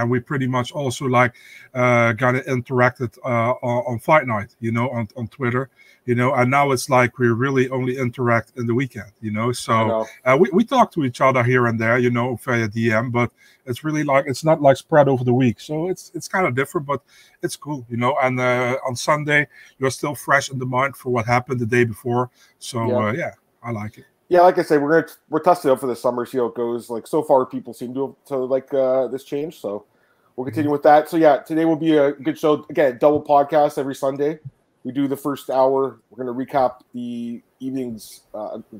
And we pretty much also like kind of interacted on fight night, you know, on Twitter, you know, and now it's like we really only interact in the weekend, you know, so we talk to each other here and there, you know, via DM, but it's really like, it's not like spread over the week. So it's kind of different, but it's cool, you know, and on Sunday, you're still fresh in the mind for what happened the day before. So yeah, yeah, I like it. Yeah, like I say, we're testing out for the summer, see how it goes. Like so far, people seem to like this change, so we'll continue with that. So yeah, today will be a good show. Again, double podcast every Sunday. We do the first hour. We're going to recap the evening's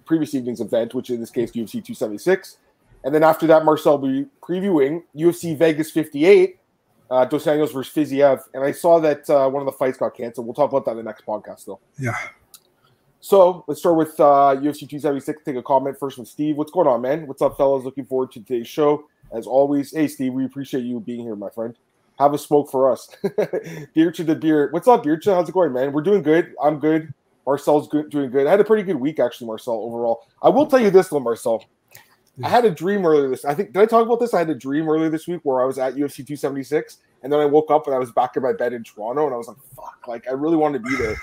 previous evening's event, which in this case UFC 276, and then after that, Marcel will be previewing UFC Vegas 58, Dos Anjos versus Fiziev. And I saw that one of the fights got canceled. We'll talk about that in the next podcast, though. Yeah. So let's start with UFC 276. Take a comment first from Steve. What's going on, man? What's up, fellas? Looking forward to today's show. As always, hey, Steve, we appreciate you being here, my friend. Have a smoke for us. Beercha the Beer. What's up, Beercha? How's it going, man? We're doing good. I'm good. Marcel's good, doing good. I had a pretty good week, actually, Marcel, overall. I will tell you this, though, Marcel. Yeah. I had a dream earlier this – I think – did I talk about this? I had a dream earlier this week where I was at UFC 276. And then I woke up and I was back in my bed in Toronto, and I was like, fuck, like I really wanted to be there.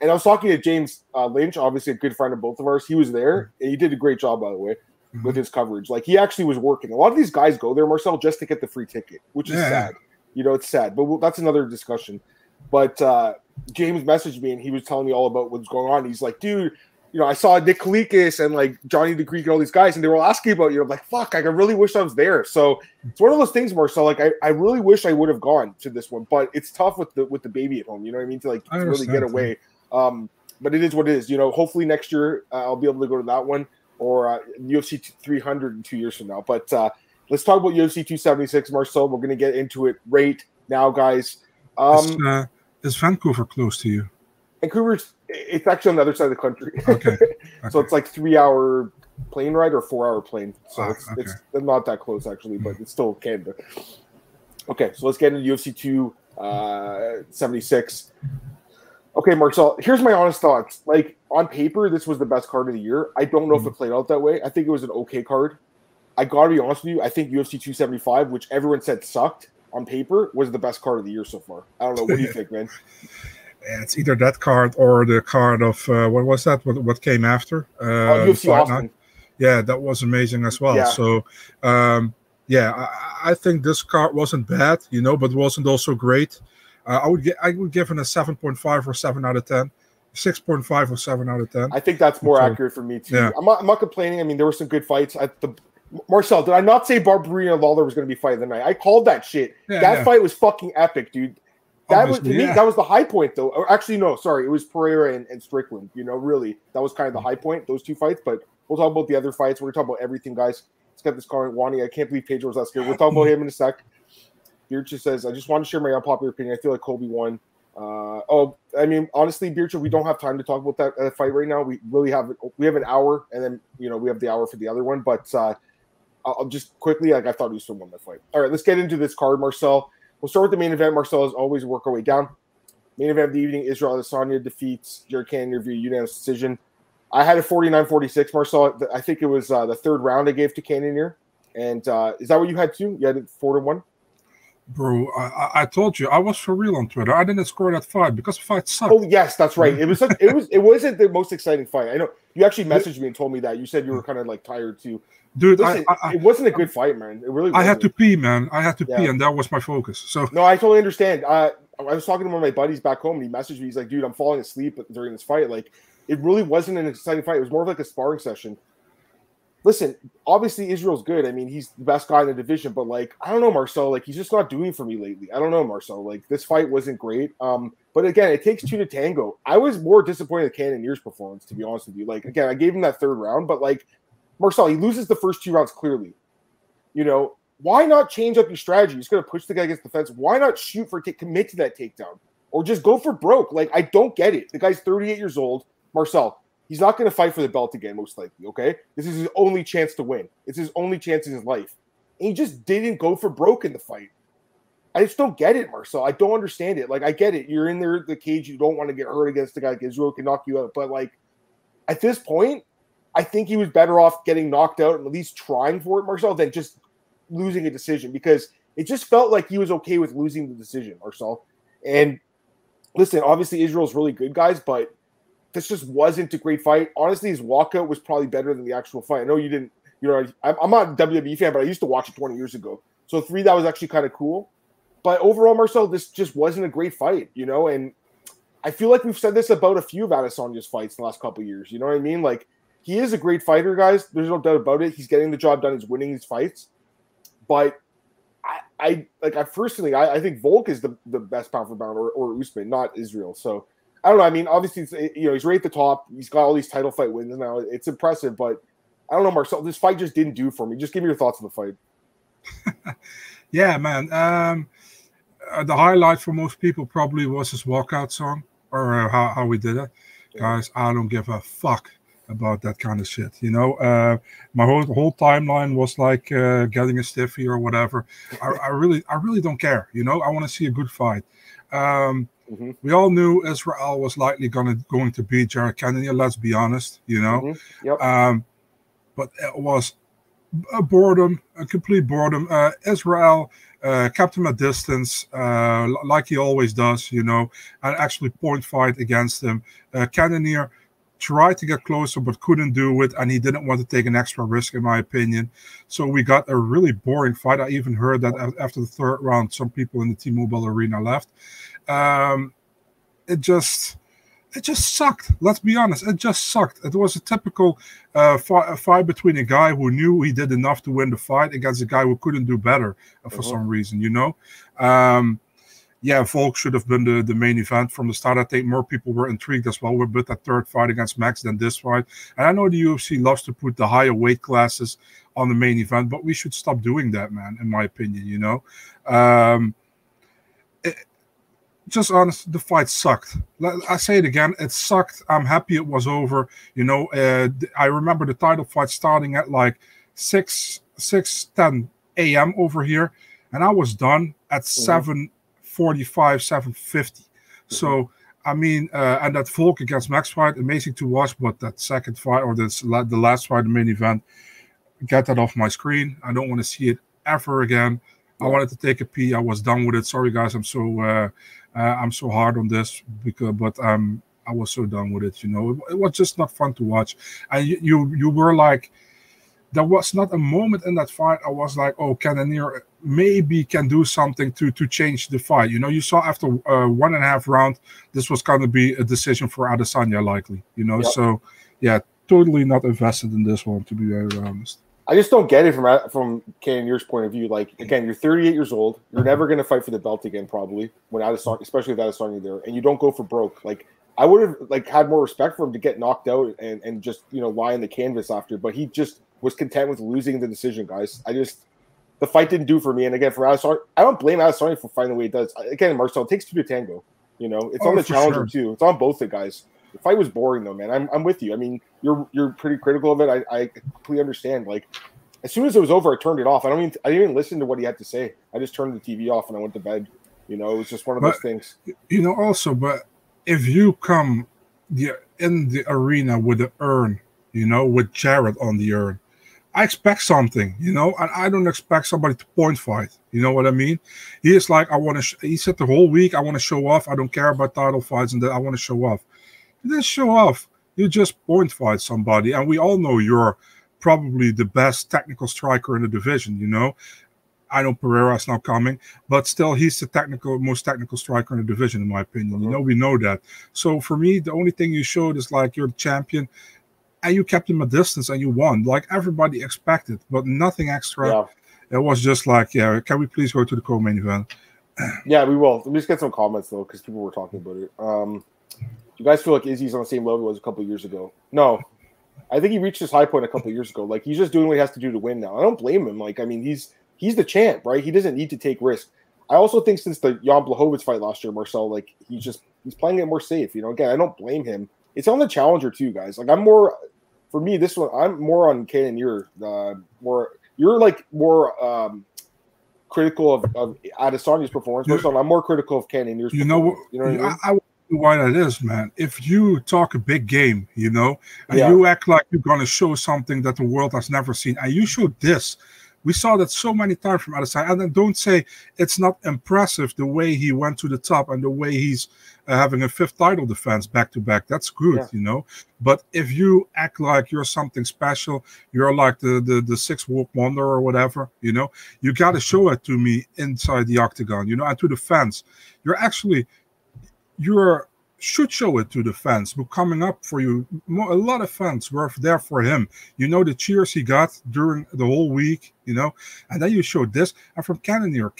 And I was talking to James Lynch, obviously a good friend of both of ours. He was there, and he did a great job, by the way, with his coverage. Like, he actually was working. A lot of these guys go there, Marcel, just to get the free ticket, which is sad. You know, it's sad, but that's another discussion. But James messaged me, and he was telling me all about what's going on. He's like, dude, you know, I saw Nick Kalikas and like Johnny the Greek and all these guys, and they were all asking about you. I'm like, fuck, like, I really wish I was there. So it's one of those things, Marcel. Like, I really wish I would have gone to this one, but it's tough with the baby at home. You know what I mean? To like really get away. But it is what it is. You know, hopefully next year I'll be able to go to that one or UFC 300 in 2 years from now. But let's talk about UFC 276, Marcel. We're gonna get into it right now, guys. Is Vancouver close to you? Vancouver's. It's actually on the other side of the country. Okay. So it's like 3-hour plane ride or 4-hour plane. So it's not that close, actually, but it's still Canada. Okay, so let's get into UFC 276. Okay, Marcel, here's my honest thoughts. Like, on paper, this was the best card of the year. I don't know if it played out that way. I think it was an okay card. I got to be honest with you. I think UFC 275, which everyone said sucked on paper, was the best card of the year so far. I don't know. What do you think, man? It's either that card or the card of what was that? What came after? UFC Austin. Yeah, that was amazing as well. Yeah. So, yeah, I think this card wasn't bad, you know, but wasn't also great. I would give it a 7.5 or 7 out of 10, 6.5 or 7 out of 10. I think that's more accurate for me too. Yeah. I'm not complaining. I mean, there were some good fights. Marcel, did I not say Barberena Lawler was going to be fight of the night? I called that shit. Yeah, that fight was fucking epic, dude. That was, to me, that was the high point, though. Or actually, no, sorry. It was Pereira and Strickland. You know, really, that was kind of the high point, those two fights. But we'll talk about the other fights. We're talking about everything, guys. Let's get this comment. Wani, I can't believe Pedro was last year. We'll talk about him in a sec. Bircha says, I just want to share my unpopular opinion. I feel like Colby won. I mean, honestly, Bircha, we don't have time to talk about that fight right now. We really have – we have an hour, and then, you know, we have the hour for the other one. But I'll just quickly – like, I thought Usman won that fight. All right, let's get into this card, Marcel. We'll start with the main event. Marcel, as always, work our way down. Main event of the evening, Israel Adesanya defeats Jared Cannonier via unanimous decision. I had a 49-46, Marcel. I think it was the third round I gave to Cannonier. And is that what you had too? You had it 4-1? Bro, I told you. I was for real on Twitter. I didn't score that fight because the fight sucked. Oh, yes, that's right. It wasn't the most exciting fight. I know. You actually messaged me and told me that. You said you were kind of like tired too. Dude, listen, it wasn't a good fight, man. It really wasn't. I had to pee, man. I had to pee, and that was my focus. So no, I totally understand. I was talking to one of my buddies back home, and he messaged me. He's like, dude, I'm falling asleep during this fight. Like, it really wasn't an exciting fight. It was more of like a sparring session. Listen, obviously, Israel's good. I mean, he's the best guy in the division, but, like, I don't know, Marcel. Like, he's just not doing it for me lately. I don't know, Marcel. Like, this fight wasn't great. But, again, it takes two to tango. I was more disappointed with Cannonier's performance, to be honest with you. Like, again, I gave him that third round, but, like, Marcel, he loses the first two rounds clearly. You know, why not change up your strategy? You're just going to push the guy against the fence. Why not shoot for commit to that takedown? Or just go for broke? Like, I don't get it. The guy's 38 years old. Marcel, he's not going to fight for the belt again, most likely, okay? This is his only chance to win. It's his only chance in his life. And he just didn't go for broke in the fight. I just don't get it, Marcel. I don't understand it. Like, I get it. You're in there, the cage. You don't want to get hurt against the guy. Like, Israel can knock you out. But, like, at this point, I think he was better off getting knocked out and at least trying for it, Marcel, than just losing a decision because It just felt like he was okay with losing the decision, Marcel. And listen, obviously Israel's really good, guys, but this just wasn't a great fight. Honestly, his walkout was probably better than the actual fight. I know you didn't, you know, I'm not a WWE fan, but I used to watch it 20 years ago. So that was actually kind of cool. But overall, Marcel, this just wasn't a great fight, you know? And I feel like we've said this about a few of Adesanya's fights in the last couple of years. You know what I mean? Like, he is a great fighter, guys. There's no doubt about it. He's getting the job done. He's winning these fights. But I think Volk is the best pound for pound, or Usman, not Israel. So I don't know. I mean, obviously, he's right at the top. He's got all these title fight wins now. It's impressive, but I don't know, Marcel. This fight just didn't do for me. Just give me your thoughts on the fight. Yeah, man. The highlight for most people probably was his walkout song, or how we did it. Yeah. Guys, I don't give a fuck about that kind of shit, you know. My whole timeline was like getting a stiffy or whatever. I really don't care, you know. I want to see a good fight. We all knew Israel was likely going to beat Jared Cannonier, let's be honest, you know. But it was a complete boredom. Israel kept him at distance, like he always does, you know, and actually point fight against him. Cannonier tried to get closer but couldn't do it, and he didn't want to take an extra risk, in my opinion. So we got a really boring fight. I even heard that after the third round, some people in the T-Mobile Arena left. It just sucked. Let's be honest. It just sucked. It was a typical fight between a guy who knew he did enough to win the fight against a guy who couldn't do better for some reason, you know. Yeah, Volk should have been the main event from the start. I think more people were intrigued as well with that third fight against Max than this fight. And I know the UFC loves to put the higher weight classes on the main event, but we should stop doing that, man, in my opinion, you know. Just honest, the fight sucked. I say it again, it sucked. I'm happy it was over. You know, I remember the title fight starting at like 6:10 a.m. over here, and I was done at 7:45, 7:50. So I mean, and that Volk against Max fight, amazing to watch. But that second fight, or the last fight, the main event, get that off my screen. I don't want to see it ever again. I wanted to take a pee. I was done with it. Sorry, guys. I'm so hard on this because I was so done with it. You know, it was just not fun to watch. And you were like, there was not a moment in that fight I was like, oh, Cannonier maybe can do something to change the fight. You know, you saw after 1.5 round, this was going to be a decision for Adesanya likely. You know, so yeah, totally not invested in this one, to be very honest. I just don't get it from Cannonier's point of view. Like, again, you're 38 years old. You're never going to fight for the belt again, probably, when Adesanya, especially with Adesanya there, and you don't go for broke. Like, I would have had more respect for him to get knocked out and just, you know, lie on the canvas after. But he just was content with losing the decision, guys. The fight didn't do for me. And again, for Adesanya, I don't blame Adesanya for fighting the way it does. Again, Marcel, it takes two to tango. You know, it's on the challenger too. It's on both the guys. The fight was boring though, man. I'm with you. I mean, you're pretty critical of it. I completely understand. Like, as soon as it was over, I turned it off. I didn't even listen to what he had to say. I just turned the TV off and I went to bed. You know, it was just one of those things. You know, also, but if you come in the arena with the urn, you know, with Jared on the urn, I expect something, you know, and I don't expect somebody to point fight. You know what I mean? He is like, he said the whole week, I want to show off. I don't care about title fights and that. I want to show off. You didn't show off. You just point fight somebody. And we all know you're probably the best technical striker in the division, you know. I know Pereira's now coming, but still he's the most technical striker in the division, in my opinion. You know, we know that. So for me, the only thing you showed is like you're the champion. And you kept him at distance and you won, like everybody expected, but nothing extra. It was just like, can we please go to the co-main event? Yeah, we will. Let me just get some comments though, because people were talking about it. You guys feel like Izzy's on the same level as a couple of years ago? No, I think he reached his high point a couple of years ago. Like, he's just doing what he has to do to win now. I don't blame him. Like, I mean, he's the champ, right? He doesn't need to take risks. I also think since the Jan Blachowicz fight last year, Marcel, like, he's playing it more safe. You know, again, I don't blame him. It's on the challenger too, guys. Like, for me, this one, I'm more on Cannonier. You're more critical of Adesanya's performance. Marcel, I'm more critical of Cannonier's performance. You know what I mean? I wonder why that is, man. If you talk a big game, you know, and you act like you're going to show something that the world has never seen, and you showed this We saw that so many times from Adesanya. And don't say it's not impressive the way he went to the top and the way he's having a 5th title defense back-to-back. That's good, yeah. You know. But if you act like you're something special, you're like the 6th wonder or whatever, you know, you got to show it to me inside the octagon, you know, and to the fans. You're actually, you're... should show it to the fans who are coming up for you. A lot of fans were there for him. You know, the cheers he got during the whole week, you know, and then you showed this. And from Cannonier,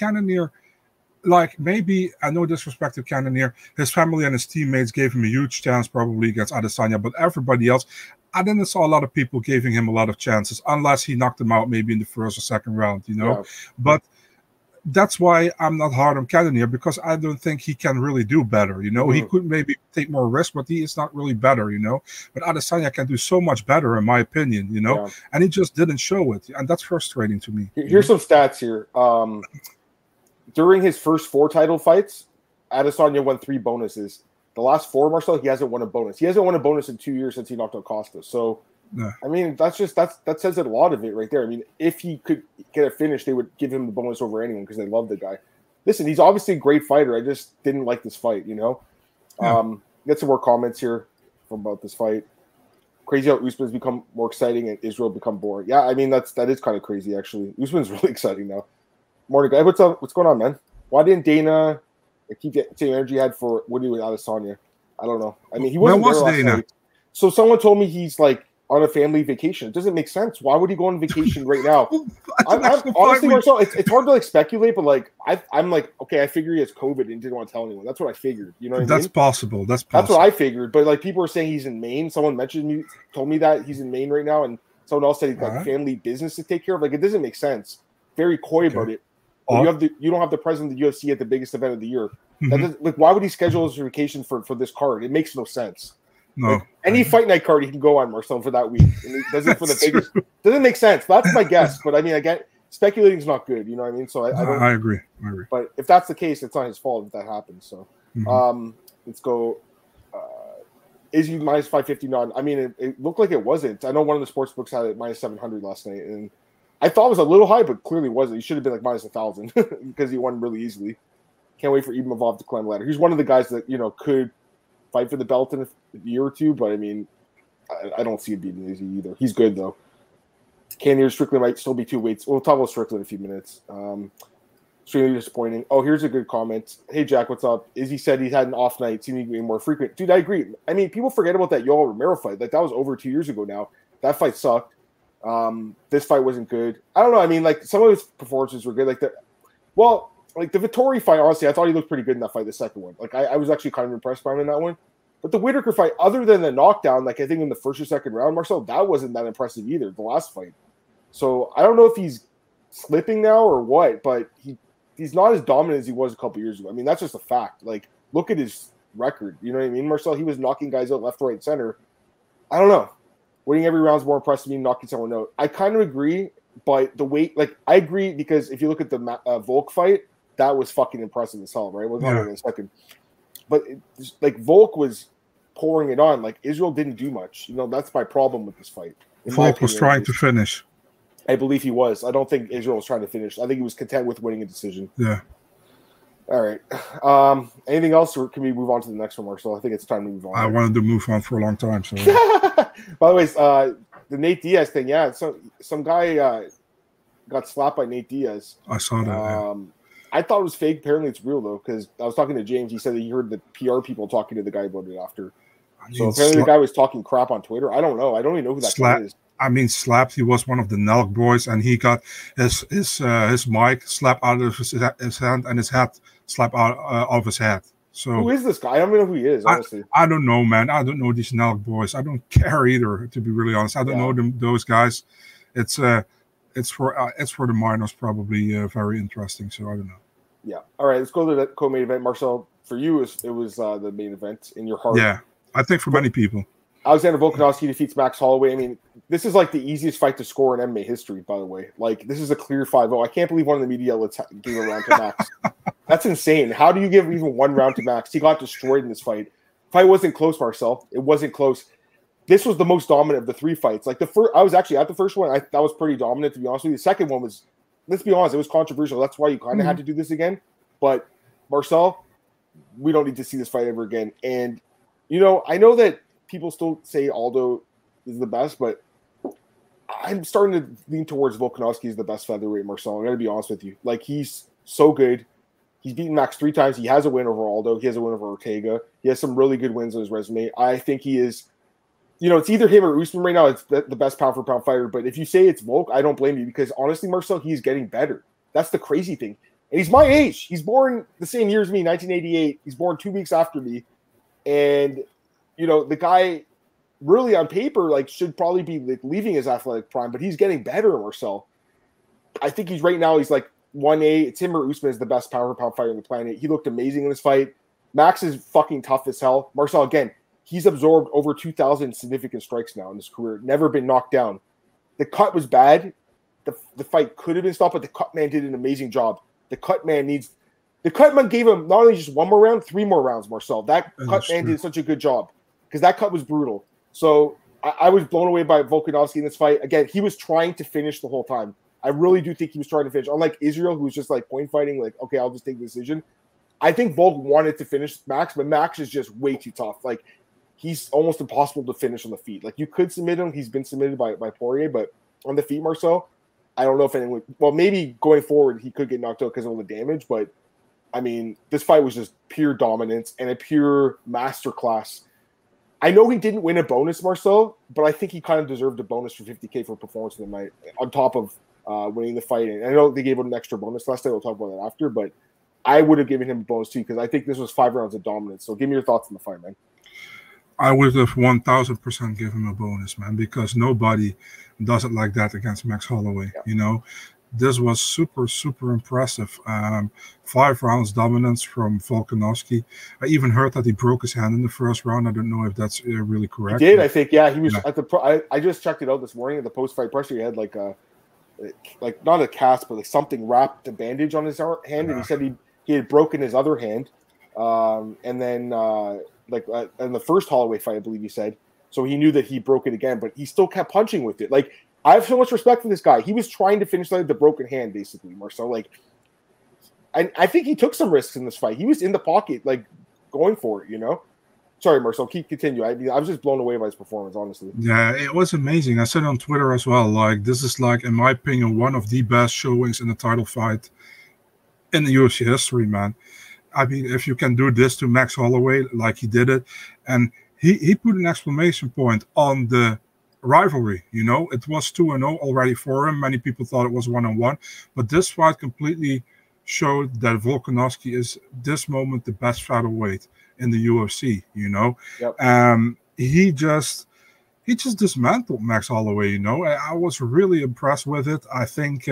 like maybe, I know disrespect to Cannonier, his family and his teammates gave him a huge chance probably against Adesanya, but everybody else, I didn't saw a lot of people giving him a lot of chances, unless he knocked him out maybe in the 1st or 2nd round, you know, yeah. But that's why I'm not hard on Cannonier, because I don't think he can really do better, you know. Mm. He could maybe take more risk, but he is not really better, you know. But Adesanya can do so much better, in my opinion, you know. Yeah. And he just didn't show it, and that's frustrating to me. Here's some stats here. During his first 4 title fights, Adesanya won 3 bonuses. The last 4, Marcel, he hasn't won a bonus. He hasn't won a bonus in 2 years since he knocked out Costa. So, yeah. I mean, that's just that says a lot of it right there. I mean, if he could get a finish, they would give him the bonus over anyone because they love the guy. Listen, he's obviously a great fighter. I just didn't like this fight, you know. Yeah. Get some more comments here from about this fight. Crazy how Usman's become more exciting and Israel become boring. Yeah, I mean that is kind of crazy actually. Usman's really exciting now. Morning, guy. What's up? What's going on, man? Why didn't Dana keep the same energy he had for Woody with Adesanya? I don't know. I mean, he wasn't there last night. So someone told me he's like on a family vacation. It doesn't make sense. Why would he go on vacation right now? Honestly, Marcel, it's hard to like speculate, but like I'm like, okay, I figure he has COVID and didn't want to tell anyone. That's what I figured. You know what I mean? That's possible. That's what I figured. But like people are saying he's in Maine. Someone mentioned me, told me that he's in Maine right now, and someone else said he's got family business to take care of. Like it doesn't make sense. Very coy about it. You don't have the president of the UFC at the biggest event of the year. That like why would he schedule his vacation for this card? It makes no sense. No, like any fight night card he can go on, Marcel, for that week. And it doesn't for the biggest. Doesn't make sense. That's my guess, but I mean, again, speculating is not good. You know what I mean? So I agree. But if that's the case, it's not his fault if that happens. So let's go. Is he minus 550? Not. I mean, it looked like it wasn't. I know one of the sports books had it minus 700 last night, and I thought it was a little high, but clearly wasn't. He should have been like minus 1,000 because he won really easily. Can't wait for Evimov to climb the ladder. He's one of the guys that you know could fight for the belt in a year or two, but I mean, I don't see it being easy either. He's good though. Cannonier Strickland might still be 2 weights. We'll talk about Strickland in a few minutes. Extremely disappointing. Oh, here's a good comment. Hey Jack, what's up? Izzy said he had an off night, seeming to be more frequent. Dude, I agree. I mean, people forget about that Yoel Romero fight. Like that was over 2 years ago now. That fight sucked. This fight wasn't good. I don't know. I mean, like some of his performances were good. Like that. Well. Like, the Vettori fight, honestly, I thought he looked pretty good in that fight, the second one. Like, I was actually kind of impressed by him in that one. But the Whitaker fight, other than the knockdown, like, I think in the 1st or 2nd round, Marcel, that wasn't that impressive either, the last fight. So, I don't know if he's slipping now or what, but he's not as dominant as he was a couple years ago. I mean, that's just a fact. Like, look at his record. You know what I mean, Marcel? He was knocking guys out left, right, and center. I don't know. Winning every round is more impressive than knocking someone out. I kind of agree, but the way, like, I agree because if you look at the Volk fight, that was fucking impressive as hell, right? We'll talk about it in a second. But like Volk was pouring it on. Like Israel didn't do much. You know, that's my problem with this fight. Volk was trying to finish. I believe he was. I don't think Israel was trying to finish. I think he was content with winning a decision. Yeah. All right. Anything else, or can we move on to the next one, Marcel? I think it's time to move on. I wanted to move on for a long time. So. By the way, the Nate Diaz thing. Yeah, some guy got slapped by Nate Diaz. I saw that. Yeah. I thought it was fake. Apparently, it's real though, because I was talking to James. He said that he heard the PR people talking to the guy about it after. So apparently, the guy was talking crap on Twitter. I don't know. I don't even know who that guy is. I mean, slapped. He was one of the Nelk boys, and he got his mic slapped out of his hand and his hat slapped out of his head. So who is this guy? I don't even know who he is. Honestly, I don't know, man. I don't know these Nelk boys. I don't care either, to be really honest. I don't know them, those guys. It's for the minors, probably very interesting. So I don't know. Yeah. All right. Let's go to the co-main event, Marcel. For you, it was the main event in your heart. Yeah, I think for many people. Alexander Volkanovski defeats Max Holloway. I mean, this is like the easiest fight to score in MMA history. By the way, like this is a clear 5-0. I can't believe one of the media gave a round to Max. That's insane. How do you give even one round to Max? He got destroyed in this fight. Fight wasn't close, Marcel. It wasn't close. This was the most dominant of the 3 fights. Like I was actually at the first one. That was pretty dominant, to be honest with you. The second one was let's be honest, it was controversial. That's why you kind of had to do this again. But Marcel, we don't need to see this fight ever again. And, you know, I know that people still say Aldo is the best, but I'm starting to lean towards Volkanovski is the best featherweight, Marcel. I'm going to be honest with you. Like, he's so good. He's beaten Max 3 times. He has a win over Aldo. He has a win over Ortega. He has some really good wins on his resume. I think he is, you know, it's either him or Usman right now. It's the best pound-for-pound fighter. But if you say it's Volk, I don't blame you because, honestly, Marcel, he's getting better. That's the crazy thing. And he's my age. He's born the same year as me, 1988. He's born 2 weeks after me. And, you know, the guy really on paper, like, should probably be like leaving his athletic prime, but he's getting better, Marcel. I think he's right now, he's like 1A. It's him or Usman is the best pound-for-pound fighter on the planet. He looked amazing in this fight. Max is fucking tough as hell. Marcel, again, he's absorbed over 2,000 significant strikes now in his career. Never been knocked down. The cut was bad. The fight could have been stopped, but the cut man did an amazing job. The cut man needs – the cut man gave him not only just 1 more round, 3 more rounds, Marcel. That cut man did such a good job because that cut was brutal. So I was blown away by Volkanovski in this fight. Again, he was trying to finish the whole time. I really do think he was trying to finish. Unlike Israel, who was just like point fighting, like, okay, I'll just take the decision. I think Volk wanted to finish Max, but Max is just way too tough. Like, he's almost impossible to finish on the feet. Like, you could submit him. He's been submitted by Poirier, but on the feet, Marcel – I don't know if anyone – well, maybe going forward he could get knocked out because of all the damage, but, I mean, this fight was just pure dominance and a pure masterclass. I know he didn't win a bonus, Marcel, but I think he kind of deserved a bonus for $50K for performance of the night on top of winning the fight. And I know they gave him an extra bonus last night. We'll talk about that after, but I would have given him a bonus too because I think this was 5 rounds of dominance. So give me your thoughts on the fight, man. I would have 1,000% give him a bonus, man, because nobody does it like that against Max Holloway. Yeah. You know, this was super, super impressive. 5 rounds dominance from Volkanovski. I even heard that he broke his hand in the 1st round. I don't know if that's really correct. He did, I think. Yeah, he was at the. I just checked it out this morning at the post-fight presser. He had like not a cast, but like something wrapped a bandage on his hand, and he said he had broken his other hand, and then. In the first Holloway fight, I believe he said. So he knew that he broke it again, but he still kept punching with it. Like, I have so much respect for this guy. He was trying to finish like the broken hand, basically, Marcel. Like, I think he took some risks in this fight. He was in the pocket, like, going for it, you know? Sorry, Marcel, continue. I was just blown away by his performance, honestly. Yeah, it was amazing. I said on Twitter as well, like, this is, like, in my opinion, one of the best showings in the title fight in the UFC history, man. I mean, if you can do this to Max Holloway like he did it, and he put an exclamation point on the rivalry, you know, it was 2-0 already for him. Many people thought it was 1-1, but this fight completely showed that Volkanovski is this moment the best featherweight in the UFC. You know, he just dismantled Max Holloway. You know, I was really impressed with it. I think.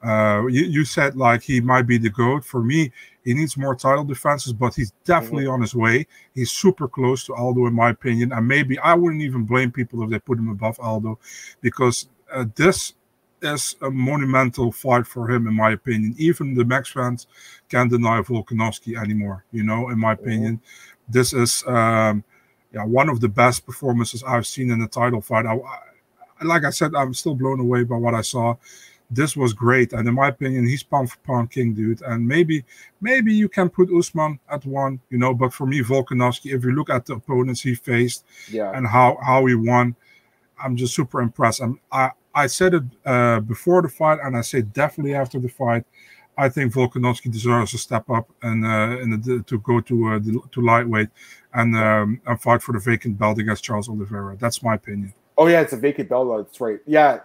You said like he might be the GOAT. For me, he needs more title defenses, but he's definitely on his way. He's super close to Aldo, in my opinion. And maybe I wouldn't even blame people if they put him above Aldo, because this is a monumental fight for him, in my opinion. Even the Max fans can't deny Volkanovski anymore, you know, in my opinion. This is one of the best performances I've seen in a title fight. Like I said, I'm still blown away by what I saw. This was great, and in my opinion, he's pound for pound king, dude. And maybe you can put Usman at 1, you know. But for me, Volkanovski, if you look at the opponents he faced and how he won, I'm just super impressed. And I said it before the fight, and I say definitely after the fight, I think Volkanovski deserves to step up and to go to lightweight and fight for the vacant belt against Charles Oliveira. That's my opinion. Oh yeah, it's a vacant belt. That's right. Yeah.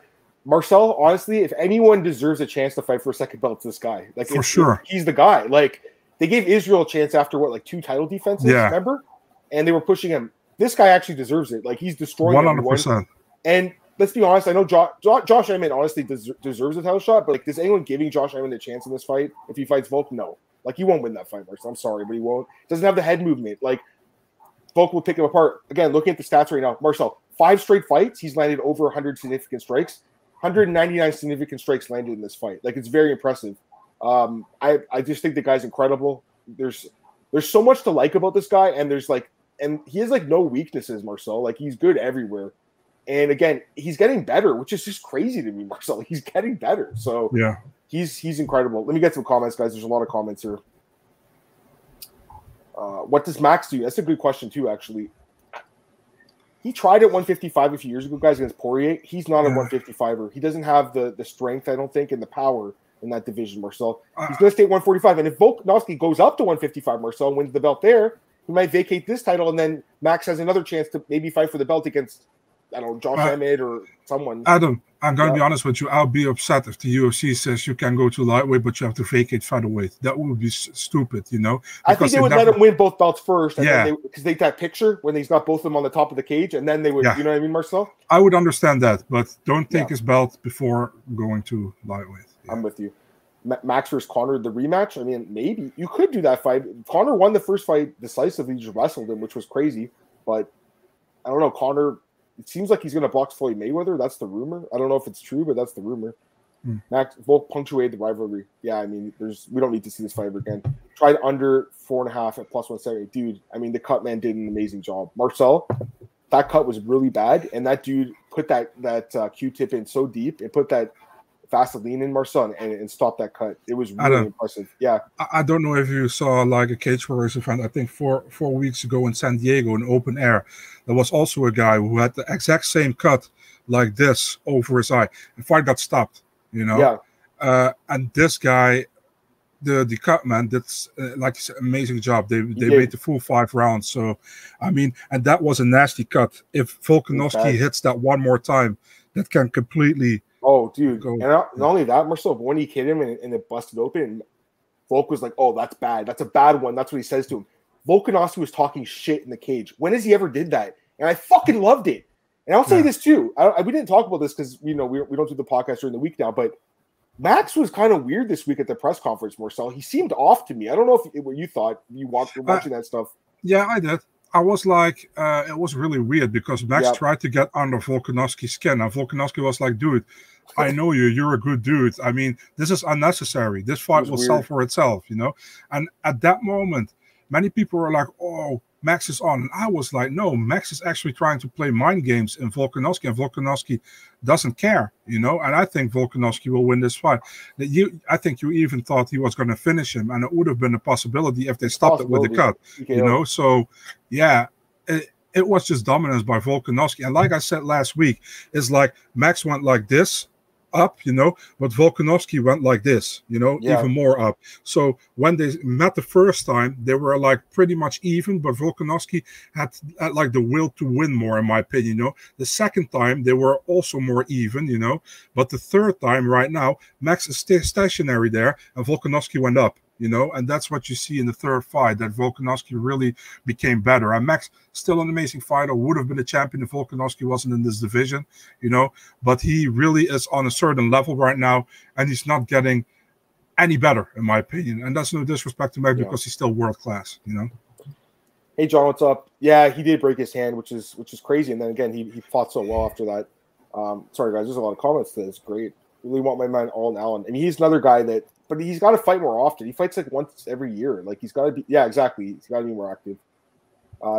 Marcel, honestly, if anyone deserves a chance to fight for a second belt, it's this guy. Like, for sure. He's the guy. Like, they gave Israel a chance after, what, like 2 title defenses, remember? And they were pushing him. This guy actually deserves it. Like, he's destroying 100%. Everyone. And let's be honest, I know Josh Emmett honestly deserves a title shot, but, like, is anyone giving Josh Emmett a chance in this fight? If he fights Volk, no. Like, he won't win that fight, Marcel. I'm sorry, but he won't. Doesn't have the head movement. Like, Volk will pick him apart. Again, looking at the stats right now, Marcel, 5 straight fights, he's landed over 100 significant strikes. 199 significant strikes landed in this fight. Like, it's very impressive. I just think the guy's incredible. There's so much to like about this guy, and he has like no weaknesses, Marcel. Like, he's good everywhere. And again, he's getting better, which is just crazy to me, Marcel. He's getting better. So yeah, he's incredible. Let me get some comments, guys. There's a lot of comments here. What does Max do? That's a good question too, actually. He tried at 155 a few years ago, guys, against Poirier. He's not a 155er. He doesn't have the strength, I don't think, and the power in that division, Marcel. He's going to stay at 145. And if Volkanovski goes up to 155, Marcel, and wins the belt there, he might vacate this title, and then Max has another chance to maybe fight for the belt against, I don't know, Josh Emmett or someone. Adam, I'm going to be honest with you. I'll be upset if the UFC says you can go to lightweight, but you have to vacate featherweight. That would be stupid, you know? I think they would let him win both belts first. And yeah. Because they that picture when he's got both of them on the top of the cage, and then they would, you know what I mean, Marcel? I would understand that, but don't take his belt before going to lightweight. Yeah. I'm with you. Max versus Conor, the rematch. I mean, maybe you could do that fight. Conor won the first fight decisively, just wrestled him, which was crazy. But I don't know, Conor. It seems like he's going to box Floyd Mayweather. That's the rumor. I don't know if it's true, but that's the rumor. Max Volk punctuated the rivalry. Yeah, I mean, we don't need to see this fight ever again. Tried under 4.5 at +170, dude. I mean, the cut man did an amazing job, Marcel. That cut was really bad, and that dude put that Q-tip in so deep and put that Vaseline in, Marcel, and stop that cut. It was really impressive. Yeah. I don't know if you saw like a Cage Warriors event, I think four weeks ago in San Diego in open air. There was also a guy who had the exact same cut like this over his eye. The fight got stopped, you know. Yeah. And this guy, the cut man, that's like an amazing job. They made the full 5 rounds. So I mean, and that was a nasty cut. If Volkanovski hits that one more time, that can completely not only that, Marcel, but when he hit him and it busted open, and Volk was like, oh, that's bad. That's a bad one. That's what he says to him. Volkanovski was talking shit in the cage. When has he ever did that? And I fucking loved it. And I'll say this too. We didn't talk about this because, you know, we don't do the podcast during the week now, but Max was kind of weird this week at the press conference, Marcel. He seemed off to me. I don't know if what you thought. You watching that stuff. Yeah, I did. I was like, it was really weird because Max tried to get under Volkanovski's skin, and Volkanovski was like, dude, I know you. You're a good dude. I mean, this is unnecessary. This fight will sell for itself, you know? And at that moment, many people were like, oh, Max is on. And I was like, no, Max is actually trying to play mind games in Volkanovski, and Volkanovski doesn't care, you know? And I think Volkanovski will win this fight. I think you even thought he was going to finish him, and it would have been a possibility if they stopped it with the cut, you know? So, yeah, it was just dominance by Volkanovski. And like I said last week, it's like Max went like this up, you know, but Volkanovski went like this, you know, even more up. So when they met the first time, they were like pretty much even, but Volkanovski had like the will to win more, in my opinion, you know. The second time, they were also more even, you know, but the third time right now, Max is stationary there and Volkanovski went up, you know, and that's what you see in the third fight, that Volkanovski really became better. And Max, still an amazing fighter, would have been a champion if Volkanovski wasn't in this division, you know, but he really is on a certain level right now, and he's not getting any better, in my opinion. And that's no disrespect to Max because he's still world-class, you know. Hey, John, what's up? Yeah, he did break his hand, which is crazy. And then again, he fought so well after that. Sorry, guys, there's a lot of comments to this. Great. Really want my man on Allen. I mean, he's another guy that, but he's got to fight more often. He fights like once every year. Like he's got to be, yeah, exactly. He's got to be more active.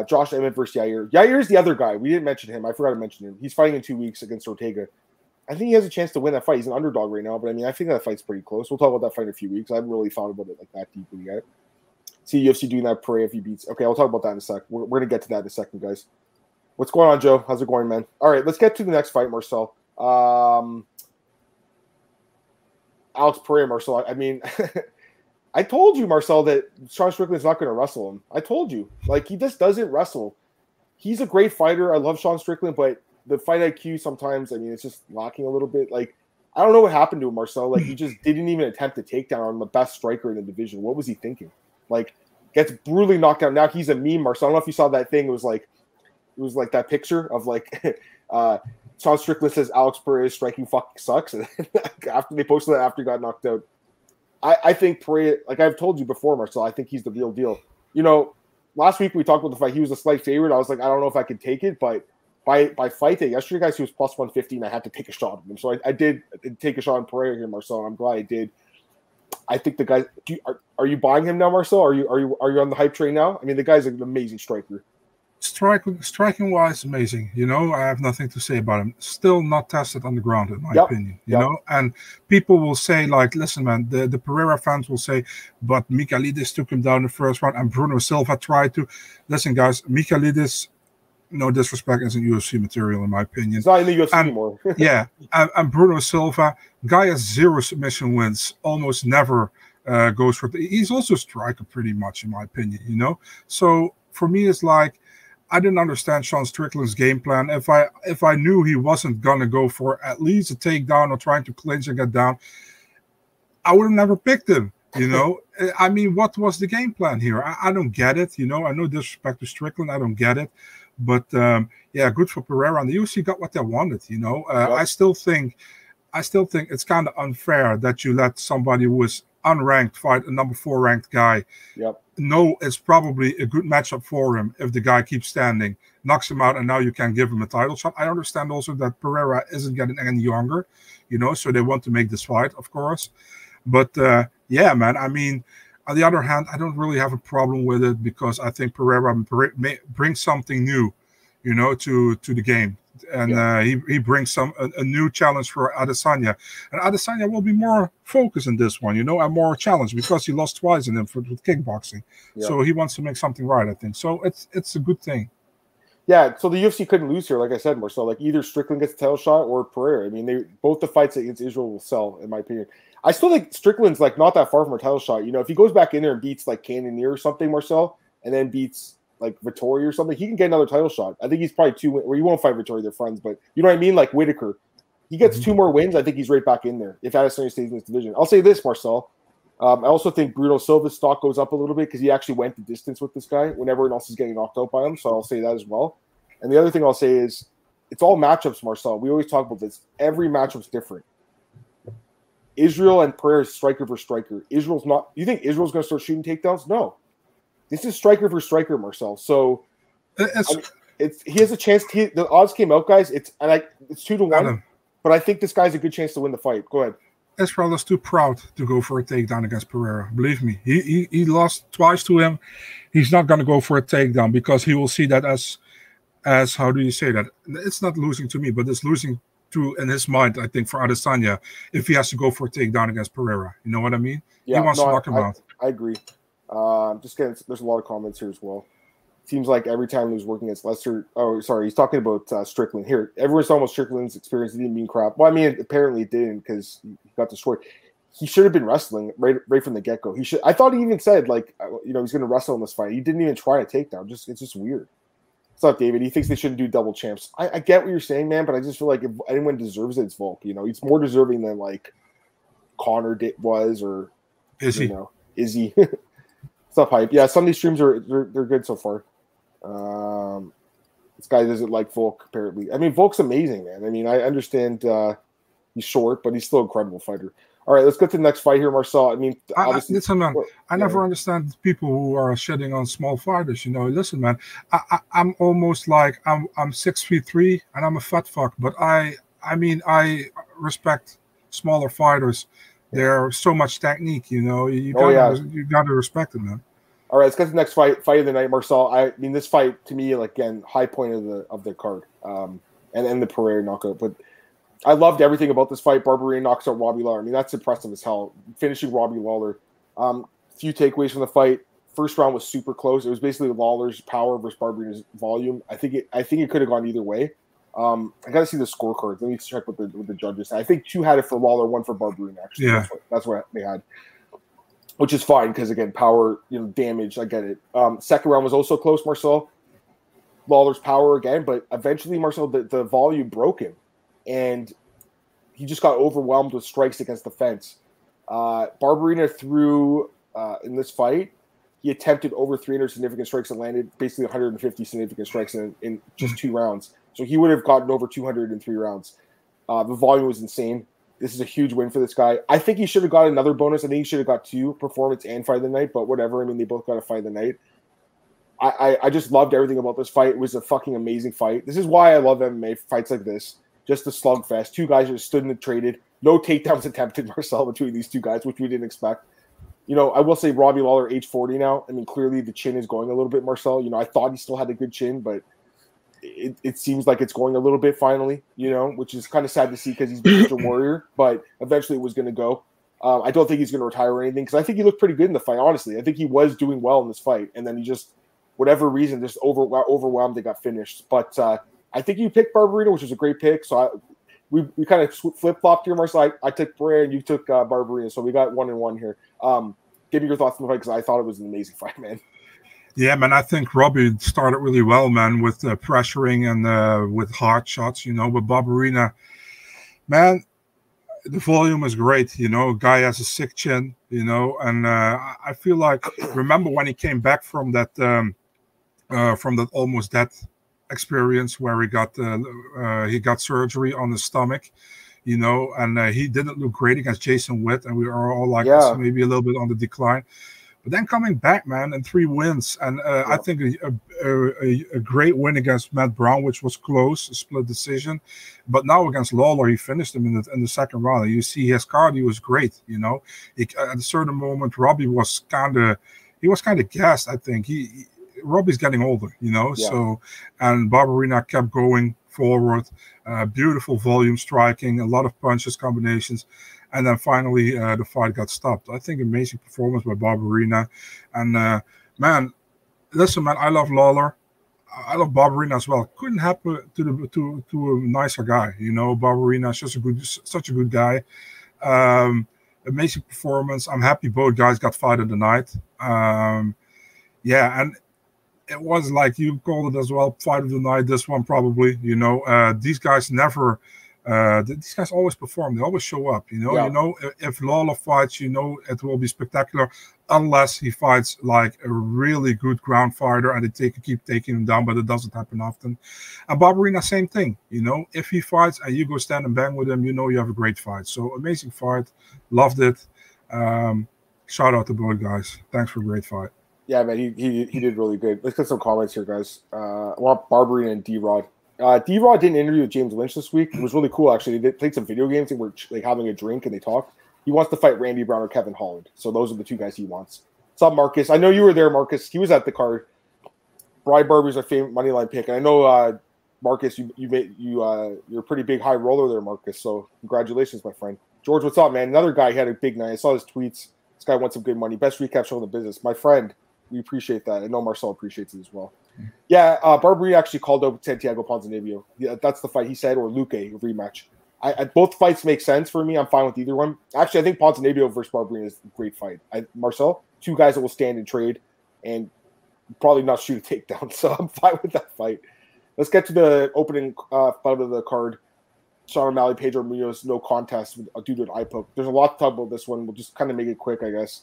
Josh Emmett versus Yair. Yair's the other guy. We didn't mention him. I forgot to mention him. He's fighting in 2 weeks against Ortega. I think he has a chance to win that fight. He's an underdog right now, but I mean, I think that fight's pretty close. We'll talk about that fight in a few weeks. I haven't really thought about it like that deeply yet. See UFC doing that parade if he beats. Okay, I'll talk about that in a sec. We're going to get to that in a second, guys. What's going on, Joe? How's it going, man? All right, let's get to the next fight, Marcel. Alex Pereira, Marcel. I mean, I told you, Marcel, that Sean Strickland's not going to wrestle him. I told you. Like, he just doesn't wrestle. He's a great fighter. I love Sean Strickland, but the fight IQ sometimes, I mean, it's just lacking a little bit. Like, I don't know what happened to him, Marcel. Like, he just didn't even attempt a takedown on the best striker in the division. What was he thinking? Like, gets brutally knocked out. Now he's a meme, Marcel. I don't know if you saw that thing. It was like that picture of, like, Sean Strickland says Alex Pereira striking fucking sucks, and after they posted that after he got knocked out, I think Pereira, like I've told you before, Marcel, I think he's the real deal. You know, last week we talked about the fight. He was a slight favorite. I was like, I don't know if I could take it, but by fight day yesterday, guys, he was +150, and I had to take a shot at him. So I did take a shot on Pereira here, Marcel, and I'm glad I did. I think the guy. Are you buying him now, Marcel? Are you on the hype train now? I mean, the guy's an amazing striker. Striking-wise, amazing. You know, I have nothing to say about him. Still not tested on the ground, in my opinion. You know, and people will say, like, listen, man, the Pereira fans will say, but Michailidis took him down the first round, and Bruno Silva tried to. Listen, guys, Michailidis, no disrespect, isn't UFC material, in my opinion. It's not in the UFC anymore. Yeah, and Bruno Silva, guy has 0 submission wins, almost never goes for. He's also a striker, pretty much, in my opinion. You know, so for me, it's like, I didn't understand Sean Strickland's game plan. If I knew he wasn't gonna go for at least a takedown or trying to clinch and get down, I would have never picked him. You know, I mean, what was the game plan here? I don't get it. You know, I know disrespect to Strickland, I don't get it. But yeah, good for Pereira, and the UFC got what they wanted. You know, I still think it's kind of unfair that you let somebody who is unranked fight a number 4 ranked guy. Yep. No, it's probably a good matchup for him if the guy keeps standing, knocks him out, and now you can give him a title shot. I understand also that Pereira isn't getting any younger, you know, so they want to make this fight, of course. But yeah, man, I mean, on the other hand, I don't really have a problem with it because I think Pereira brings something new, you know, to the game. And yeah, he brings a new challenge for Adesanya, and Adesanya will be more focused in this one, you know, and more challenged because he lost twice in him with kickboxing. Yeah. So he wants to make something right, I think. So it's a good thing. Yeah. So the UFC couldn't lose here, like I said, Marcel. Like either Strickland gets a title shot or Pereira. I mean, they both the fights against Israel will sell, in my opinion. I still think Strickland's like not that far from a title shot. You know, if he goes back in there and beats like Cannonier or something, Marcel, and then beats like Vettori or something, he can get another title shot. I think he's probably 2 wins. Well, you won't fight Vettori, they're friends, but you know what I mean? Like Whitaker, he gets 2 more wins. I think he's right back in there if Adesanya stays in this division. I'll say this, Marcel. I also think Bruno Silva's stock goes up a little bit because he actually went the distance with this guy when everyone else is getting knocked out by him. So I'll say that as well. And the other thing I'll say is it's all matchups, Marcel. We always talk about this. Every matchup's different. Israel and Pereira is striker for striker. Israel's not – you think Israel's going to start shooting takedowns? No. This is striker for striker, Marcel. So I mean, he has a chance. The odds came out, guys. It's 2-1, but I think this guy's a good chance to win the fight. Go ahead. Israel is too proud to go for a takedown against Pereira. Believe me, he lost twice to him. He's not going to go for a takedown because he will see that as how do you say that? It's not losing to me, but it's losing to, in his mind, I think, for Adesanya if he has to go for a takedown against Pereira. You know what I mean? Yeah, he wants to knock him out. I agree. Just getting, there's a lot of comments here as well. Seems like every time he was working against Lester, oh, sorry, he's talking about Strickland here. Everyone's talking about Strickland's experience. It didn't mean crap. Well, I mean, apparently it didn't because he got destroyed. He should have been wrestling right from the get go. He should. I thought he even said, like, you know, he's going to wrestle in this fight. He didn't even try a takedown. It's just weird. What's up, David? He thinks they shouldn't do double champs. I get what you're saying, man, but I just feel like if anyone deserves it, it's Volk. You know, he's more deserving than like Connor was or Izzy. You know, Izzy. Stuff hype. Yeah, some of these streams are they're good so far. This guy doesn't like Volk, apparently. I mean, Volk's amazing, man. I mean, I understand he's short, but he's still an incredible fighter. All right, let's get to the next fight here, Marcel. I mean, obviously, I never understand people who are shitting on small fighters. You know, listen, man, I'm almost like I'm 6'3" and I'm a fat fuck, but I mean, I respect smaller fighters. There's so much technique, you know. You gotta respect it, man. All right, let's get to the next fight of the night, Marcel. I mean, this fight to me, like, again, high point of the card, and the Pereira knockout. But I loved everything about this fight. Barberena knocks out Robbie Lawler. I mean, that's impressive as hell. Finishing Robbie Lawler. Few takeaways from the fight. First round was super close. It was basically Lawler's power versus Barberena's volume. I think it could have gone either way. I gotta see the scorecards. Let me check with the judges. I think 2 had it for Lawler, 1 for Barberena. Actually, yeah, that's what they had, which is fine because again, power, you know, damage. I get it. Second round was also close, Marcel. Lawler's power again, but eventually, Marcel, the volume broke him, and he just got overwhelmed with strikes against the fence. Barberena threw in this fight. He attempted over 300 significant strikes and landed basically 150 significant strikes in just 2 rounds. So he would have gotten over 200 in 3 rounds. The volume was insane. This is a huge win for this guy. I think he should have got another bonus. I think he should have got 2, performance and fight of the night, but whatever. I mean, they both got a fight of the night. I just loved everything about this fight. It was a fucking amazing fight. This is why I love MMA fights like this. Just the slugfest. 2 guys just stood and traded. No takedowns attempted, Marcel, between these 2 guys, which we didn't expect. You know, I will say Robbie Lawler, age 40 now. I mean, clearly the chin is going a little bit, Marcel. You know, I thought he still had a good chin, but it seems like it's going a little bit finally, you know, which is kind of sad to see because he's been such a warrior, but eventually it was going to go. I don't think he's going to retire or anything because I think he looked pretty good in the fight, honestly. I think he was doing well in this fight, and then he just, whatever reason, just overwhelmed and got finished. But I think you picked Barberena, which was a great pick. So we kind of flip-flopped here, Marcel. I took Pereira and you took Barberena. So we got 1-1 here. Give me your thoughts on the fight because I thought it was an amazing fight, man. Yeah, man, I think Robbie started really well, man, with the pressuring and with hard shots, you know. But Barberena, man, the volume is great, you know. Guy has a sick chin, you know. And I feel like, remember when he came back from that almost death experience where he got surgery on his stomach, you know, and he didn't look great against Jason Witt, and we are all like, yeah, maybe a little bit on the decline. But then coming back, man, and 3 wins, and I think a great win against Matt Brown, which was close, a split decision. But now against Lawler, he finished him in the second round. You see his cardio was great, you know. He, at a certain moment, Robbie was kind of gassed. I think Robbie's getting older, you know. Yeah. So, and Barberena kept going forward, beautiful volume striking, a lot of punches, combinations. And then finally, the fight got stopped. I think amazing performance by Barberena. And, man, listen, man, I love Lawler. I love Barberena as well. Couldn't happen to a nicer guy, you know. Barberena is just such a good guy. Amazing performance. I'm happy both guys got fight of the night. Yeah, and it was like you called it as well, fight of the night, this one probably, you know. These guys never... these guys always perform. They always show up, you know. Yeah. You know, if Lawler fights, you know, it will be spectacular, unless he fights like a really good ground fighter and they keep taking him down, but it doesn't happen often. And Barberena, same thing, you know. If he fights and you go stand and bang with him, you know you have a great fight. So amazing fight, loved it. Shout out to both guys. Thanks for a great fight. Yeah, man, he did really good. Let's get some comments here, guys. I want Barberena and D-Rod. D-Rod did an interview with James Lynch this week. It was really cool, actually. They played some video games and were like having a drink and they talked. He wants to fight Randy Brown or Kevin Holland. So those are the two guys he wants. What's up, Marcus? I know you were there, Marcus. He was at the card. Brad Barber's our favorite money line pick. And I know, Marcus, you're a pretty big high roller there, Marcus. So congratulations, my friend. George, what's up, man? Another guy had a big night. I saw his tweets. This guy wants some good money. Best recap show in the business. My friend, we appreciate that. I know Marcel appreciates it as well. Yeah, Barberena actually called out Santiago Ponzinibbio. Yeah, that's the fight he said, or Luque, a rematch. Both fights make sense for me. I'm fine with either one. Actually, I think Ponzinibbio versus Barberena is a great fight. Marcel, two guys that will stand and trade and probably not shoot a takedown, so I'm fine with that fight. Let's get to the opening fight of the card. Sean O'Malley, Pedro Munhoz, no contest due to an eye poke. There's a lot to talk about this one. We'll just kind of make it quick, I guess,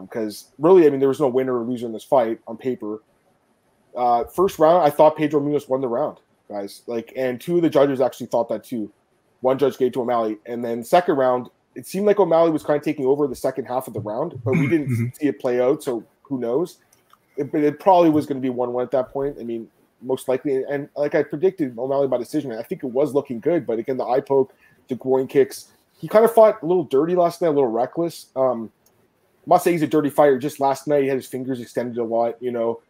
because really, I mean, there was no winner or loser in this fight on paper. First round, I thought Pedro Munhoz won the round, guys. Like, and two of the judges actually thought that too. One judge gave to O'Malley, and then second round, it seemed like O'Malley was kind of taking over the second half of the round, but we didn't see it play out. So who knows? It probably was going to be 1-1 at that point. I mean, most likely, and like I predicted, O'Malley by decision. I think it was looking good, but again, the eye poke, the groin kicks. He kind of fought a little dirty last night, a little reckless. I'm not saying he's a dirty fighter. Just last night, he had his fingers extended a lot, you know.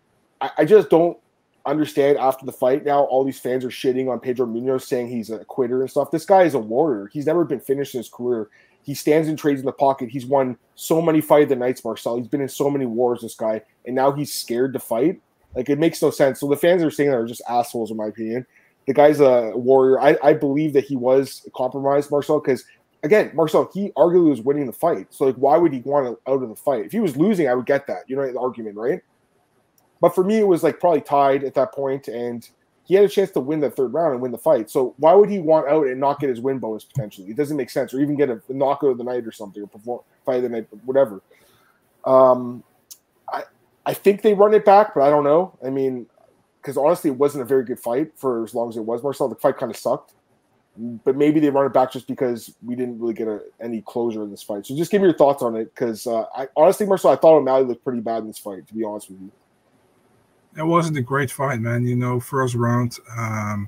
I just don't understand after the fight now. All these fans are shitting on Pedro Munhoz, saying he's a quitter and stuff. This guy is a warrior. He's never been finished in his career. He stands and trades in the pocket. He's won so many fight of the nights, Marcel. He's been in so many wars, this guy. And now he's scared to fight. Like, it makes no sense. So the fans are saying that are just assholes, in my opinion. The guy's a warrior. I believe that he was compromised, Marcel, because, again, Marcel, he arguably was winning the fight. So, like, why would he want out of the fight? If he was losing, I would get that. You know, the argument, right? But for me, it was like probably tied at that point, and he had a chance to win the third round and win the fight. So why would he want out and not get his win bonus potentially? It doesn't make sense, or even get a knockout of the night or something, or perform fight of the night, whatever. I think they run it back, but I don't know. I mean, because honestly, it wasn't a very good fight for as long as it was, Marcel. The fight kind of sucked, but maybe they run it back just because we didn't really get any closure in this fight. So just give me your thoughts on it, because honestly, Marcel, I thought O'Malley looked pretty bad in this fight, to be honest with you. It wasn't a great fight, man. You know, first round, a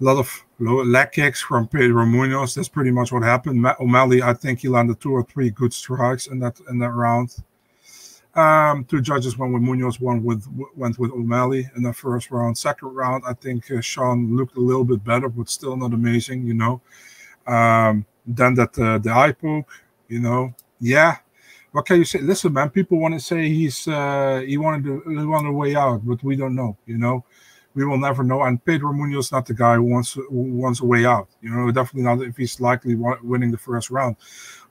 lot of leg kicks from Pedro Munhoz. That's pretty much what happened. O'Malley, I think he landed 2 or 3 good strikes in that round. 2 judges went with Munhoz, 1 went with O'Malley in the first round. Second round, I think Sean looked a little bit better, but still not amazing, you know. Then that the eye poke, you know. Yeah, what can you say? Listen, man, people want to say he wanted a way out, but we don't know, you know. We will never know. And Pedro Munhoz is not the guy who wants a way out, you know. Definitely not if he's likely winning the first round.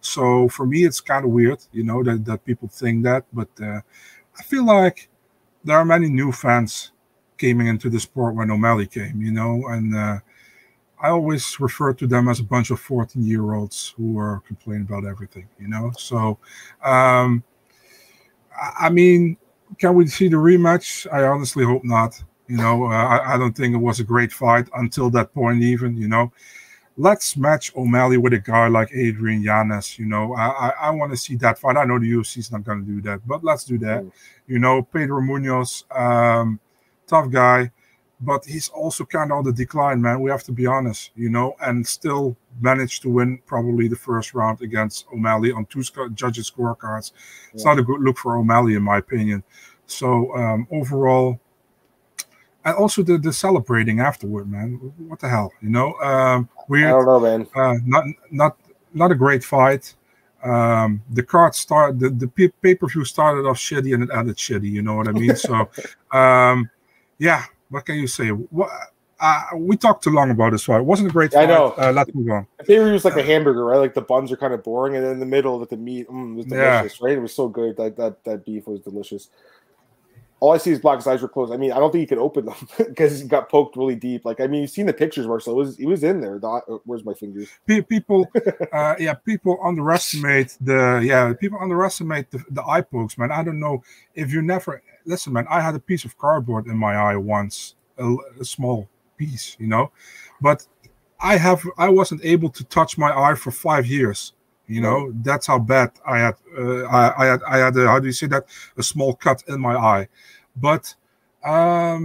So for me, it's kind of weird, you know, that people think that. But I feel like there are many new fans coming into the sport when O'Malley came, you know. And I always refer to them as a bunch of 14-year-olds who are complaining about everything, you know. So, I mean, can we see the rematch? I honestly hope not. You know, I don't think it was a great fight until that point even, you know. Let's match O'Malley with a guy like Adrian Yanez, you know. I want to see that fight. I know the UFC's not going to do that, but let's do that. You know, Pedro Munhoz, tough guy, but he's also kind of on the decline, man. We have to be honest, you know, and still managed to win probably the first round against O'Malley on 2 judges' scorecards. Yeah. It's not a good look for O'Malley, in my opinion. So, overall... And also the celebrating afterward, man. What the hell, you know? Weird. I don't know, man. Not a great fight. The card started. The pay-per-view started off shitty and it ended shitty. You know what I mean? So, yeah. What can you say? What, we talked too long about this fight. It wasn't a great fight. I know. Let's move on. The favorite was like a hamburger, right? Like the buns are kind of boring, and then in the middle with the meat, it was delicious, right? It was so good. That beef was delicious. All I see is Black's eyes were closed. I mean, I don't think he could open them because he got poked really deep. Like, I mean, you've seen the pictures, Marcel. He was in there. Where's my fingers? People, yeah, people underestimate the eye pokes, man. I don't know if you never listen, man. I had a piece of cardboard in my eye once, a small piece, you know, but I wasn't able to touch my eye for 5 years. You know, that's how bad I had. I had how do you say that? A small cut in my eye, but I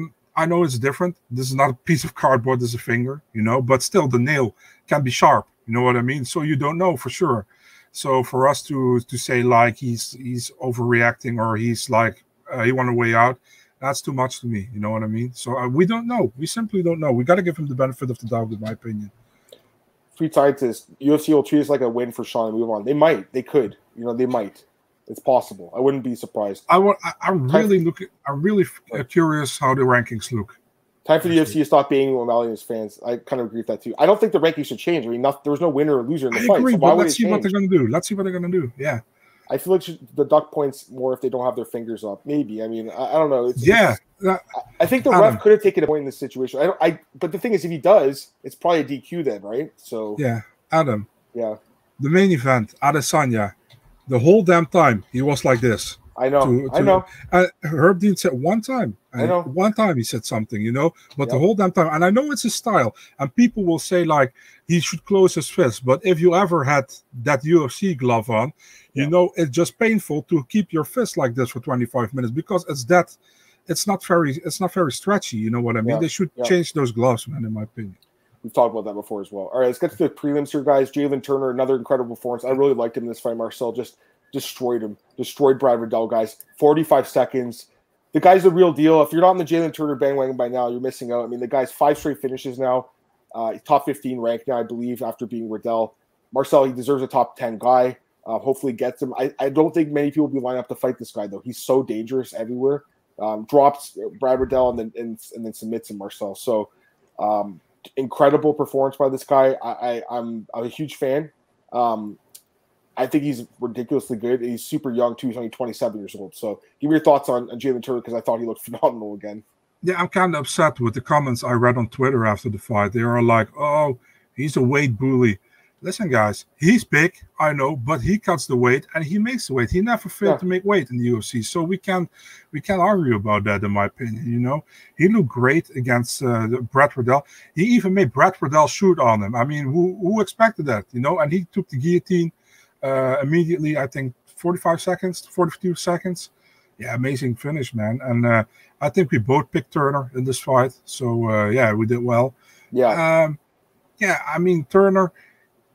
know it's different. This is not a piece of cardboard. This is a finger, you know. But still, the nail can be sharp. You know what I mean? So you don't know for sure. So for us to say like he's overreacting or he's like he wants a way out, that's too much to me. You know what I mean? So we don't know. We simply don't know. We got to give him the benefit of the doubt, in my opinion. Free scientists, UFC will treat us like a win for Sean and move on. They might. They could. You know, they might. It's possible. I wouldn't be surprised. I'm really curious how the rankings look. Time for the UFC to stop being O'Malley and his fans. I kind of agree with that too. I don't think the rankings should change. I mean, there was no winner or loser in the fight. Agree, so why would let's see change? What they're going to do. Let's see what they're going to do. Yeah. I feel like the duck points more if they don't have their fingers up. Maybe. I mean, I don't know. I think the ref could have taken a point in this situation. But the thing is, if he does, it's probably a DQ then, right? So yeah, Adam. Yeah. The main event, Adesanya. The whole damn time he was like this. I know. I know. Herb Dean said one time. I know. One time he said something, you know. But the whole damn time, and I know it's his style. And people will say like he should close his fist. But if you ever had that UFC glove on, you know it's just painful to keep your fist like this for 25 minutes because it's that. It's not very stretchy, you know what I mean? Yeah, they should change those gloves, man, in my opinion. We've talked about that before as well. All right, let's get to the prelims here, guys. Jalen Turner, another incredible performance. I really liked him in this fight. Marcel just destroyed him. Destroyed Brad Riddell, guys. 45 seconds. The guy's the real deal. If you're not in the Jalen Turner bandwagon by now, you're missing out. I mean, the guy's 5 straight finishes now. Top 15 ranked now, I believe, after beating Riddell. Marcel, he deserves a top 10 guy. Hopefully gets him. I don't think many people will be lining up to fight this guy, though. He's so dangerous everywhere. Drops Brad Riddell and then submits him, Marcel. So incredible performance by this guy. I'm a huge fan. I think he's ridiculously good. He's super young too. He's only 27 years old. So give me your thoughts on Jalen Turner because I thought he looked phenomenal again. Yeah, I'm kind of upset with the comments I read on Twitter after the fight. They are like, "Oh, he's a weight bully." Listen, guys, he's big, I know, but he cuts the weight and he makes the weight. He never failed to make weight in the UFC, so we can't argue about that, in my opinion. You know, he looked great against Brad Riddell. He even made Brad Riddell shoot on him. I mean, who expected that? You know, and he took the guillotine immediately. I think 45 seconds, 42 seconds. Yeah, amazing finish, man. And I think we both picked Turner in this fight, so yeah, we did well. Yeah. Yeah, I mean, Turner,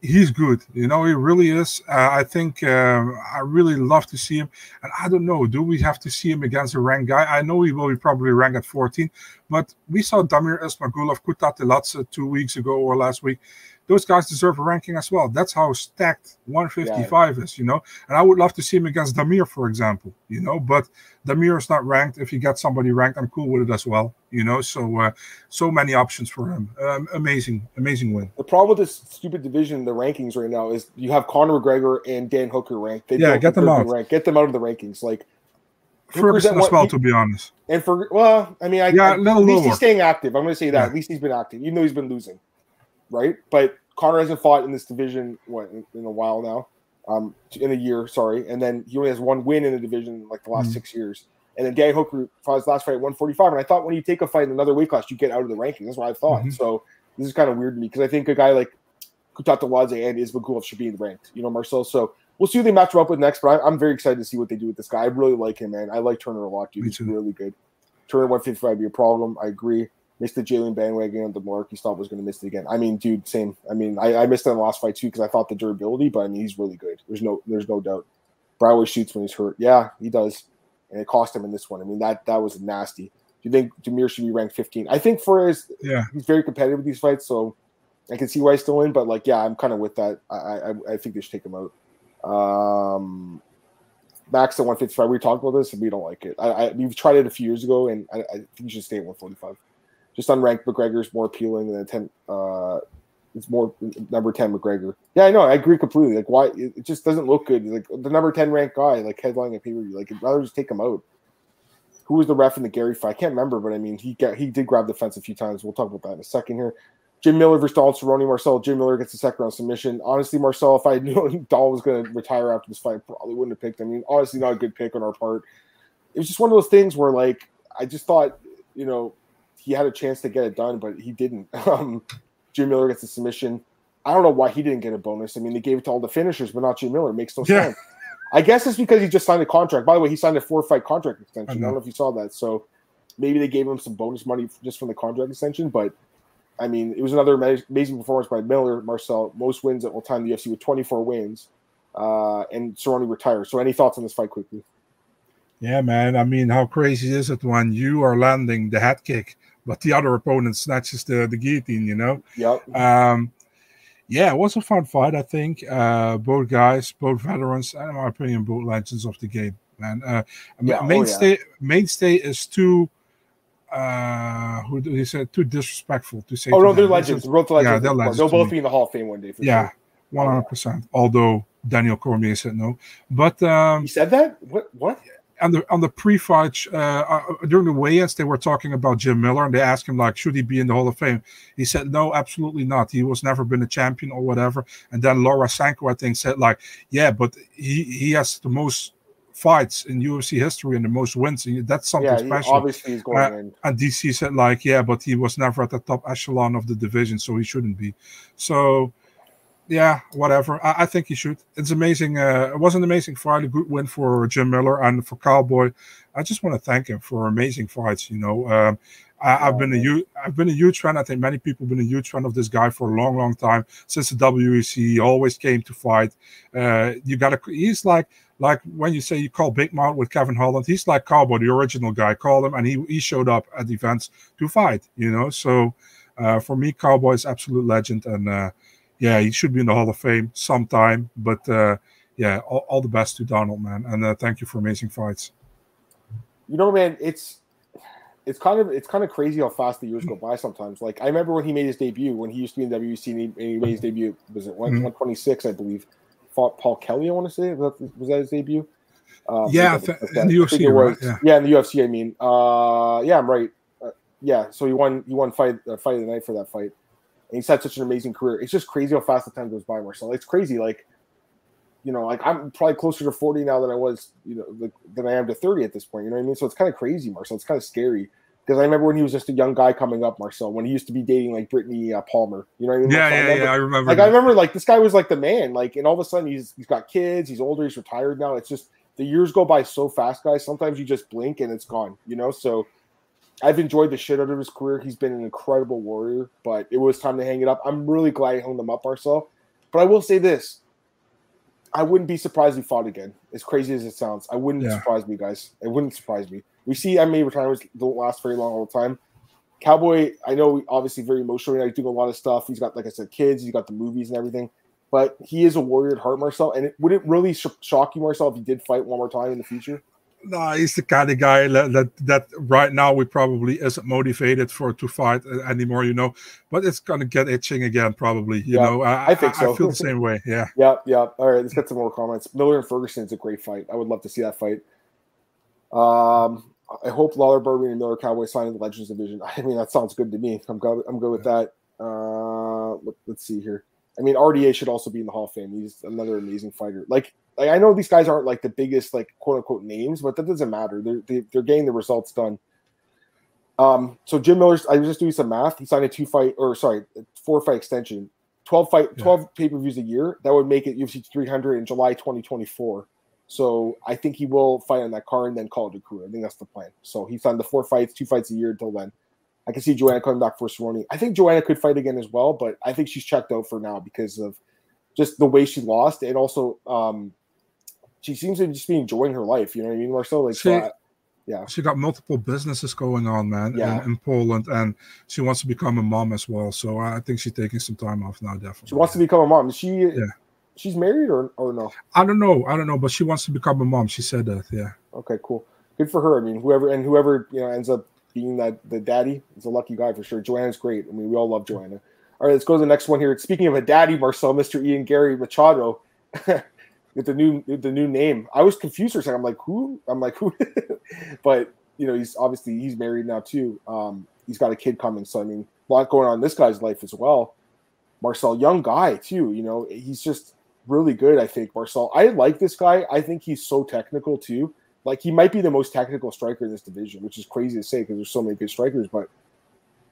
he's good. You know, he really is. I think I really love to see him. And I don't know, do we have to see him against a ranked guy? I know he will be probably ranked at 14, but we saw Damir Esmagulov, Kutat Ilatse 2 weeks ago or last week. Those guys deserve a ranking as well. That's how stacked 155 is, you know. And I would love to see him against Damir, for example, you know. But Damir is not ranked. If you get somebody ranked, I'm cool with it as well, you know. So so many options for him. Amazing, amazing win. The problem with this stupid division, the rankings right now, is you have Conor McGregor and Dan Hooker ranked. They get them out. Ranked. Get them out of the rankings. Like Ferguson as well, to be honest. And for, well, I mean, at least he's staying active. I'm going to say that. Yeah. At least he's been active, even though he's been losing. Right, but Conor hasn't fought in this division in a while now, in a year, sorry. And then he only has one win in the division in like the last 6 years. And then Dan Hooker fought his last fight at 145. And I thought when you take a fight in another weight class, you get out of the rankings. That's what I thought. So this is kind of weird to me because I think a guy like Kutat Ilatse and Ismagulov should be ranked. You know, Marcel. So we'll see who they match him up with next. But I'm very excited to see what they do with this guy. I really like him, man. I like Turner a lot, dude. He's really good. Turner 155 would be a problem. I agree. Missed the Jalen bandwagon on the mark. He thought was going to miss it again. I mean, dude, same. I mean, I missed that last fight too because I thought the durability, but I mean, he's really good. There's no doubt. Brower shoots when he's hurt. Yeah, he does, and it cost him in this one. I mean, that was nasty. Do you think Damir should be ranked 15? I think for his, he's very competitive with these fights, so I can see why he's still in. But like, yeah, I'm kind of with that. I think they should take him out. Max at 155. We talked about this, and we don't like it. We've tried it a few years ago, and I think you should stay at 145. Just unranked McGregor is more appealing than it's more number 10 McGregor. Yeah, I know. I agree completely. Like, why? It just doesn't look good. Like, the number 10 ranked guy, like, headlining a pay-per-view. Like, I'd rather just take him out. Who was the ref in the Gary fight? I can't remember, but I mean, he did grab the fence a few times. We'll talk about that in a second here. Jim Miller versus Donald Cerrone. Marcel, Jim Miller gets the second-round submission. Honestly, Marcel, if I knew Donald was going to retire after this fight, I probably wouldn't have picked him. I mean, honestly, not a good pick on our part. It was just one of those things where, like, I just thought, you know, he had a chance to get it done, but he didn't. Jim Miller gets the submission. I don't know why he didn't get a bonus. I mean, they gave it to all the finishers, but not Jim Miller. It makes no sense. I guess it's because he just signed a contract. By the way, he signed a 4-fight contract extension. I don't know if you saw that. So maybe they gave him some bonus money just from the contract extension. But, I mean, it was another amazing performance by Miller, Marcel. Most wins at all time in the UFC with 24 wins. And Cerrone retires. So any thoughts on this fight quickly? Yeah, man. I mean, how crazy is it when you are landing the head kick, but the other opponent snatches the guillotine, you know? Yep. Yeah, it was a fun fight, I think. Both guys, both veterans, and in my opinion, both legends of the game, man. Mainstay is too, too disrespectful to say. Oh, no, they're legends. Both legends. Yeah, they're legends. They'll both be in the Hall of Fame one day. For sure. 100%. Although Daniel Cormier said no. But he said that? What? Yeah. On the pre-fight, during the weigh-ins, they were talking about Jim Miller, and they asked him, like, should he be in the Hall of Fame? He said, no, absolutely not. He was never been a champion or whatever. And then Laura Sanko, I think, said, like, yeah, but he has the most fights in UFC history and the most wins. And that's something special. Obviously he's going in. And DC said, like, yeah, but he was never at the top echelon of the division, so he shouldn't be. So... yeah, whatever. I think he should. It's amazing. It was an amazing fight. A good win for Jim Miller and for Cowboy. I just want to thank him for amazing fights. You know, I've been a huge fan. I think many people have been a huge fan of this guy for a long, long time since the WEC. He always came to fight. He's like when you say you call Big Mount with Kevin Holland, he's like Cowboy, the original guy. Called him and he showed up at events to fight. You know, so for me, Cowboy is absolute legend and. Yeah, he should be in the Hall of Fame sometime. But, yeah, all the best to Donald, man. And thank you for amazing fights. You know, man, it's kind of crazy how fast the years go by sometimes. Like, I remember when he made his debut, when he used to be in WEC, and he made his debut, was it 126, I believe, fought Paul Kelly, I want to say. Was that his debut? In the UFC, right? Yeah, in the UFC, I mean. Yeah, I'm right. Yeah, so he won fight of the night for that fight. And he's had such an amazing career. It's just crazy how fast the time goes by, Marcel. It's crazy. Like, you know, like I'm probably closer to 40 now than I was, you know, than I am to 30 at this point. You know what I mean? So it's kind of crazy, Marcel. It's kind of scary because I remember when he was just a young guy coming up, Marcel, when he used to be dating like Brittany Palmer. You know what I mean? I remember. Like, I remember like this guy was like the man. Like, and all of a sudden he's got kids. He's older. He's retired now. It's just the years go by so fast, guys. Sometimes you just blink and it's gone. You know, so. I've enjoyed the shit out of his career. He's been an incredible warrior, but it was time to hang it up. I'm really glad he hung them up ourselves. But I will say this. I wouldn't be surprised he fought again, as crazy as it sounds. I wouldn't surprise me, guys. It wouldn't surprise me. We see MMA retirements don't last very long all the time. Cowboy, I know, obviously very emotional. He's doing a lot of stuff. He's got, like I said, kids. He's got the movies and everything. But he is a warrior at heart, Marcel. And it wouldn't really shock you, Marcel, if he did fight one more time in the future? No, he's the kind of guy that right now we probably isn't motivated to fight anymore, you know. But it's going to get itching again, probably, you know. I think so. I feel the same way, yeah. All right, let's get some more comments. Miller and Ferguson is a great fight. I would love to see that fight. I hope Lawler, Barberena, and Miller Cowboy sign in the Legends division. I mean, that sounds good to me. I'm good with that. Let's see here. I mean, RDA should also be in the Hall of Fame. He's another amazing fighter. Like I know these guys aren't like the biggest, like quote unquote names, but that doesn't matter. They're getting the results done. So Jim Miller, I was just doing some math. He signed a 4-fight extension, 12 pay-per-views a year. That would make it UFC 300 in July 2024. So I think he will fight on that card and then call it a career. I think that's the plan. So he signed the 4 fights, 2 fights a year until then. I can see Joanna coming back for Cerrone. I think Joanna could fight again as well, but I think she's checked out for now because of just the way she lost, and also she seems to just be enjoying her life. You know what I mean, Marcel? Like, she got multiple businesses going on, man, in Poland, and she wants to become a mom as well. So I think she's taking some time off now, definitely. She wants to become a mom. Is she? Yeah. She's married or no? I don't know, but she wants to become a mom. She said that. Yeah. Okay, cool. Good for her. I mean, whoever you know ends up being the daddy is a lucky guy for sure. Joanna's great. I mean, we all love Joanna. All right, let's go to the next one here. Speaking of a daddy, Marcel, Mr. Ian Garry Machado, with the new name. I was confused for a second. I'm like who? But you know, he's married now too. He's got a kid coming. So I mean, a lot going on in this guy's life as well. Marcel, young guy too. You know, he's just really good. I think Marcel. I like this guy. I think he's so technical too. Like, he might be the most technical striker in this division, which is crazy to say because there's so many good strikers. But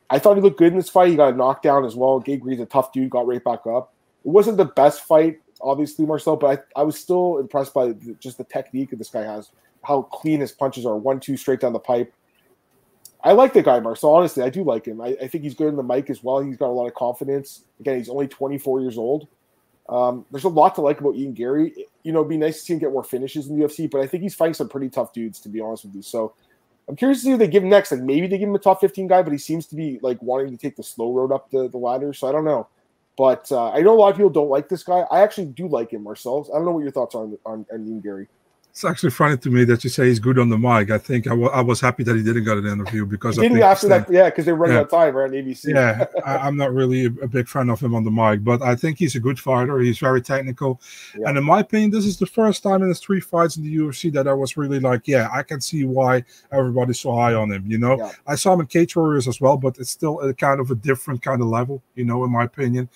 I thought he looked good in this fight. He got a knockdown as well. Gabe Green's a tough dude, got right back up. It wasn't the best fight, obviously, Marcel, but I was still impressed by just the technique that this guy has, how clean his punches are, 1-2 straight down the pipe. I like the guy, Marcel. Honestly, I do like him. I think he's good in the mic as well. He's got a lot of confidence. Again, he's only 24 years old. There's a lot to like about Ian Garry. You know, it'd be nice to see him get more finishes in the UFC, but I think he's fighting some pretty tough dudes, to be honest with you. So I'm curious to see who they give him next. Like, maybe they give him a top 15 guy, but he seems to be like wanting to take the slow road up the ladder. So I don't know. But I know a lot of people don't like this guy. I actually do like him, Marcel. I don't know what your thoughts are on Ian Garry. It's actually funny to me that you say he's good on the mic. I think I was happy that he didn't get an interview because he didn't after that. Yeah, because they run out of time, right? On ABC. Yeah, I'm not really a big fan of him on the mic, but I think he's a good fighter. He's very technical, and in my opinion, this is the first time in his 3 fights in the UFC that I was really like, I can see why everybody's so high on him. You know, I saw him in Cage Warriors as well, but it's still a kind of a different kind of level. You know, in my opinion.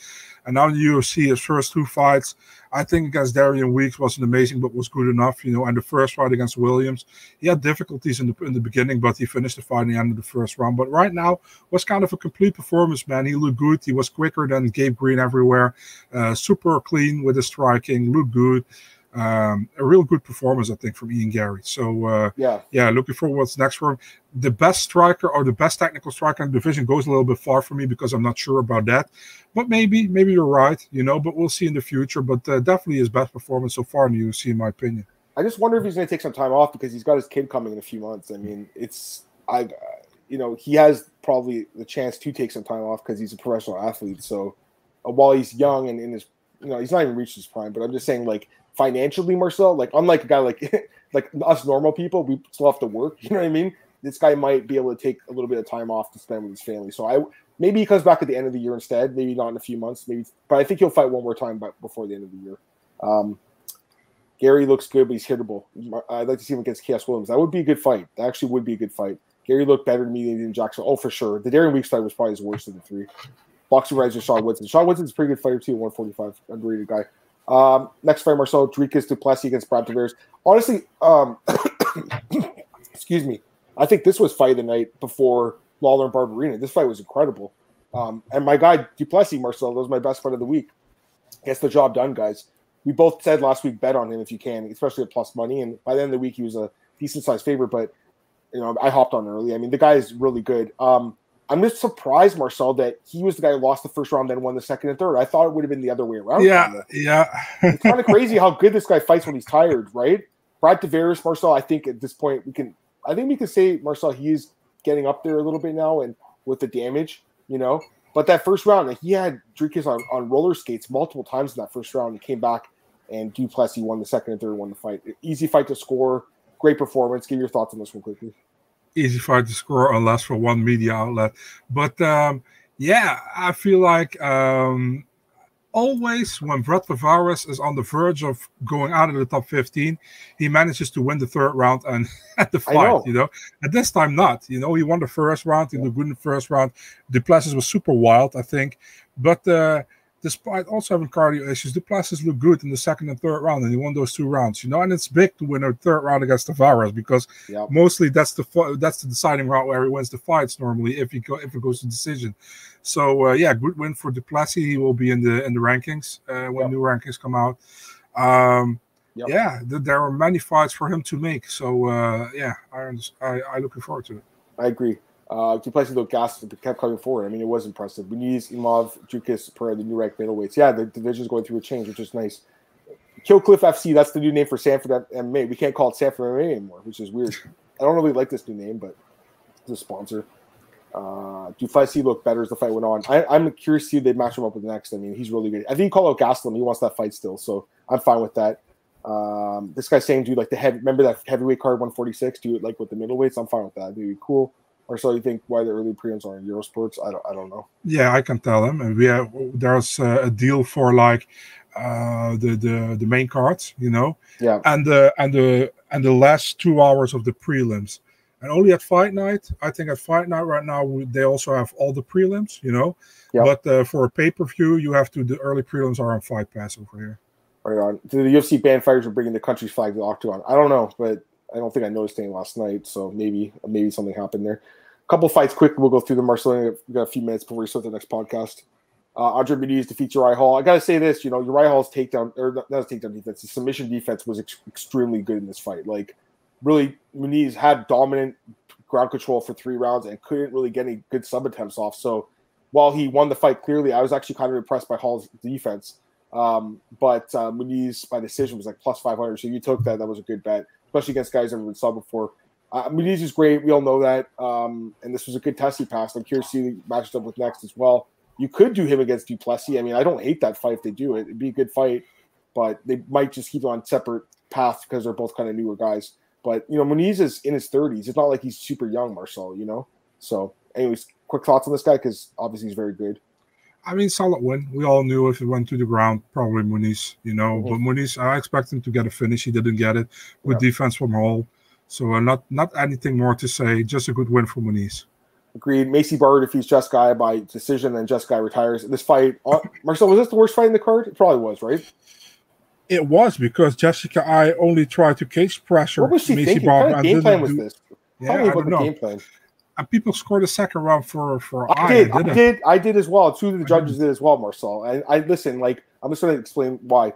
And now the UFC, his first 2 fights, I think against Darian Weeks wasn't amazing, but was good enough, you know. And the first fight against Williams, he had difficulties in the beginning, but he finished the fight in the end of the first round. But right now was kind of a complete performance, man. He looked good. He was quicker than Gabe Green everywhere. Super clean with his striking. Looked good. A real good performance, I think, from Ian Garry. So, looking forward to what's next for him. The best striker or the best technical striker in the division goes a little bit far for me because I'm not sure about that. But maybe you're right, you know, but we'll see in the future. But definitely his best performance so far in the UFC, in my opinion. I just wonder if he's going to take some time off because he's got his kid coming in a few months. I mean, he has probably the chance to take some time off because he's a professional athlete. So while he's young and in his, you know, he's not even reached his prime, but I'm just saying, like, financially, Marcel, like, unlike a guy like us normal people, we still have to work. You know what I mean? This guy might be able to take a little bit of time off to spend with his family. So maybe he comes back at the end of the year instead. Maybe not in a few months. Maybe, but I think he'll fight one more time before the end of the year. Garry looks good, but he's hittable. I'd like to see him against Chaos Williams. That would be a good fight. That actually would be a good fight. Garry looked better to me than Jackson. Oh, for sure. The Darian Weeks fight was probably his worst of the 3. Boxing rights with Sean Woodson. Sean Woodson's a pretty good fighter too. 145, underrated guy. Next fight, Marcel, Dricus du Plessis against Brad Tavares. Honestly, excuse me, I think this was fight of the night before Lawler and Barberena. This fight was incredible. And my guy, du Plessis, Marcel, that was my best fight of the week. Gets the job done, guys. We both said last week, bet on him if you can, especially at plus money. And by the end of the week, he was a decent-sized favorite. But you know, I hopped on early. I mean, the guy is really good. I'm just surprised, Marcel, that he was the guy who lost the first round, then won the second and third. I thought it would have been the other way around. Yeah. It's kind of crazy how good this guy fights when he's tired, right? Brad Tavares, Marcel, I think at this point we can say, Marcel, he is getting up there a little bit now and with the damage, you know. But that first round, like, he had Dricus on roller skates multiple times in that first round. He came back, and Du Plessis won the second and third, won the fight. Easy fight to score. Great performance. Give your thoughts on this one quickly. Easy fight to score, unless for one media outlet. But, yeah, I feel like always when Brad Tavares is on the verge of going out of the top 15, he manages to win the third round and the fight, you know. At this time, not. You know, he won the first round. He looked good in the first round. Du Plessis was super wild, I think. But despite also having cardio issues, Du Plessis looked good in the second and third round, and he won those two rounds, you know. And it's big to win a third round against Tavares because mostly that's the deciding round where he wins the fights normally if it goes to decision. So yeah, good win for Du Plessis. He will be in the rankings when new rankings come out. Yeah, there are many fights for him to make. So yeah, I'm looking forward to it. I agree. Du Plessis, though, gassed, kept coming forward. I mean, it was impressive. Muniz, Imov, Dricus, Pereira, the new ranked middleweights. Yeah, the division's going through a change, which is nice. Killcliff FC, that's the new name for Sanford MMA. We can't call it Sanford MMA anymore, which is weird. I don't really like this new name, but it's a sponsor. Du Plessis looked better as the fight went on. I'm curious to see if they match him up with next. I mean, he's really good. I think he called out Gastelum. He wants that fight still, so I'm fine with that. This guy's saying, dude, like remember that heavyweight card 146? Do it like with the middleweights. I'm fine with that. It'd be cool. Or so you think why the early prelims are in Eurosports? I don't know. Yeah, I can tell them. And we have, there's a deal for like the main cards, you know. Yeah. And the last 2 hours of the prelims, and only at fight night. I think at fight night right now they also have all the prelims, you know. Yeah. But for a pay per view, you have to. The early prelims are on Fight Pass over here. Right on. The UFC ban fighters are bringing the country's flag to the octagon. I don't know, but. I don't think I noticed anything last night, so maybe something happened there. A couple fights quick. We'll go through them, Marcel. We've got a few minutes before we start the next podcast. Andre Muniz defeats Uriah Hall. I got to say this, you know, Uriah Hall's takedown, or not his takedown defense, his submission defense was extremely good in this fight. Like, really, Muniz had dominant ground control for 3 rounds and couldn't really get any good sub attempts off. So while he won the fight clearly, I was actually kind of impressed by Hall's defense. But Muniz, by decision, was like plus 500. So you took that. That was a good bet. Especially against guys that have been subbed before. Muniz is great. We all know that. And this was a good test he passed. I'm curious to see the matchup with next as well. You could do him against Du Plessis. I mean, I don't hate that fight if they do it. It'd be a good fight. But they might just keep on separate paths because they're both kind of newer guys. But, you know, Muniz is in his 30s. It's not like he's super young, Marcel, you know? So, anyways, quick thoughts on this guy because obviously he's very good. I mean, solid win. We all knew if it went to the ground, probably Muniz, you know. Mm-hmm. But Muniz, I expect him to get a finish. He didn't get it. Good defense from Hall. So not anything more to say. Just a good win for Muniz. Agreed. Maycee Barber defeats Jessica Eye by decision, and Jessica Eye retires. This fight, Marcel, was this the worst fight in the card? It probably was, right? It was because Jessica Eye only tried to cage pressure. What was she thinking? What kind of game plan was this? Tell me about the game plan. And people scored a second round for I did as well. Two of the judges did as well, Marcel. And I listen, like, I'm just going to explain why.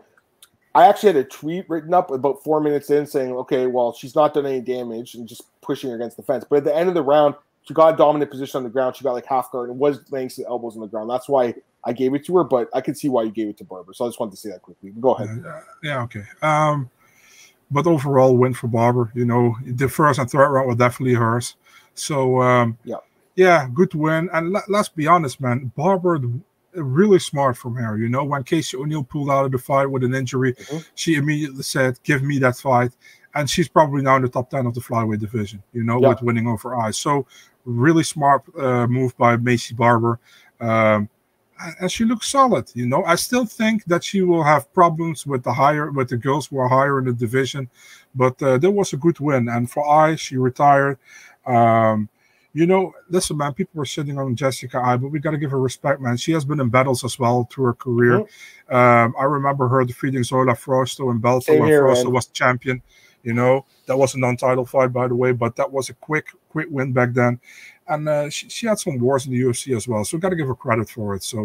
I actually had a tweet written up about 4 minutes in saying, okay, well, she's not done any damage and just pushing her against the fence. But at the end of the round, she got a dominant position on the ground. She got like half guard and was laying some elbows on the ground. That's why I gave it to her, but I could see why you gave it to Barber. So I just wanted to say that quickly. Go ahead. Okay. But overall, win for Barber. You know, the first and third round were definitely hers. So, good win. And let's be honest, man, Barber really smart from her. You know, when Casey O'Neill pulled out of the fight with an injury, she immediately said, give me that fight. And she's probably now in the top 10 of the flyweight division, you know, with winning over Eye. So really smart move by Maycee Barber. And she looks solid, you know. I still think that she will have problems with the girls who are higher in the division. But there was a good win. And for Eye, she retired. You know, listen, man, people were sitting on Jessica Eye, but we got to give her respect, man. She has been in battles as well through her career. I remember her defeating Zola Frosto in Belfast when Frosto was champion. You know, that was a non-title fight, by the way, but that was a quick win back then. And she had some wars in the UFC as well, so got to give her credit for it. So,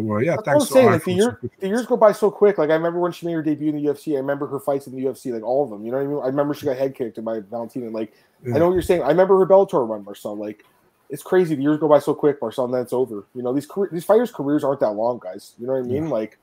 thanks to Eye. Like, the years go by so quick. Like, I remember when she made her debut in the UFC. I remember her fights in the UFC, like all of them. You know what I mean? I remember she got head kicked by Valentina. Like, Yeah. I know what you're saying. I remember her Bellator run, Marcel. Like, it's crazy. The years go by so quick, Marcel, and then it's over. You know, these fighters' careers aren't that long, guys. You know what I mean? Yeah. Like,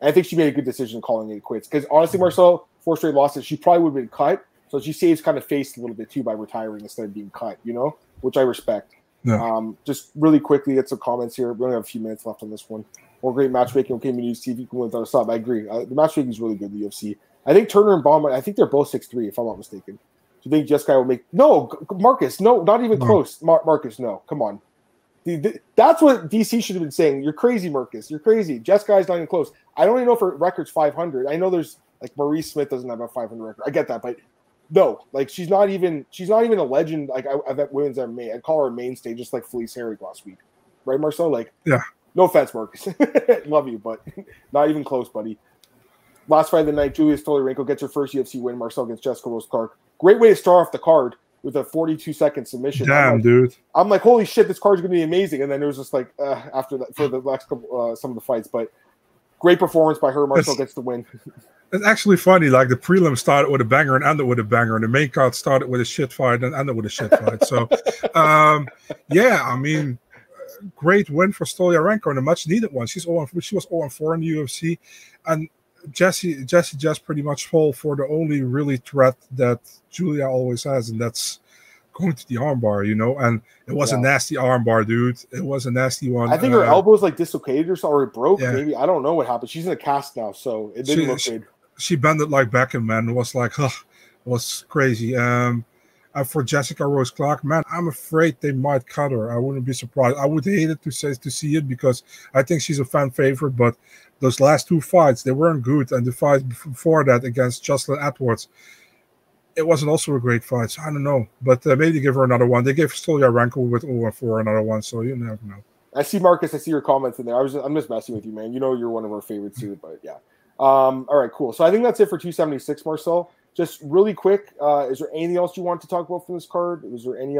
and I think she made a good decision calling it quits. Because honestly, Marcel, 4 straight losses, she probably would have been cut. So she saves kind of face a little bit too by retiring instead of being cut, you know, which I respect. Yeah. Just really quickly, get some comments here. We only have a few minutes left on this one. More great matchmaking. Okay, we need to see if you can win without a sub. I agree. The matchmaking is really good in the UFC. I think Turner and Baum, I think they're both 6'3", if I'm not mistaken. Do you think Jessica will make – no, Marcus, no, not even close. Marcus, no, come on. That's what DC should have been saying. You're crazy, Marcus. You're crazy. Jessica is not even close. I don't even know if her record's 500. I know there's – like, Maurice Smith doesn't have a 500 record. I get that, but no. Like, she's not even a legend. Like, I bet women's MMA. I'd call her a mainstay, just like Felice Herrig last week. Right, Marcel? Like, yeah. No offense, Marcus. Love you, but not even close, buddy. Last fight of the night, Julia Stoliarenko gets her first UFC win. Marcel against Jessica Rose Clark. Great way to start off the card with a 42-second submission. Damn, dude. I'm like, holy shit, this card's going to be amazing. And then it was just like, after that, for the last couple, some of the fights. But great performance by her. Marcel gets the win. It's actually funny. Like, the prelim started with a banger and ended with a banger. And the main card started with a shit fight and ended with a shit fight. So, yeah, I mean... Great win for Stoliarenko and a much needed one. She was 0-4 in the UFC, and Jesse just pretty much fell for the only really threat that Julia always has, and that's going to the armbar, you know. And it was a nasty armbar, dude. It was a nasty one. I think her elbow's like dislocated or something, or it broke. Yeah. Maybe I don't know what happened. She's in a cast now, so it didn't look good. She bended like Beckham, man. It was like, it was crazy. For Jessica Rose Clark, man, I'm afraid they might cut her. I wouldn't be surprised. I would hate it to see it because I think she's a fan favorite, but those last 2 fights, they weren't good. And the fight before that against Jocelyn Edwards, it wasn't also a great fight. So I don't know. But maybe give her another one. They gave Stoliarenko with 0-4 another one, so you never know. I see, Marcus. I see your comments in there. I'm just messing with you, man. You know you're one of our favorites too, but yeah. All right, cool. So I think that's it for 276, Marcel. Just really quick, is there anything else you want to talk about from this card? Was there anything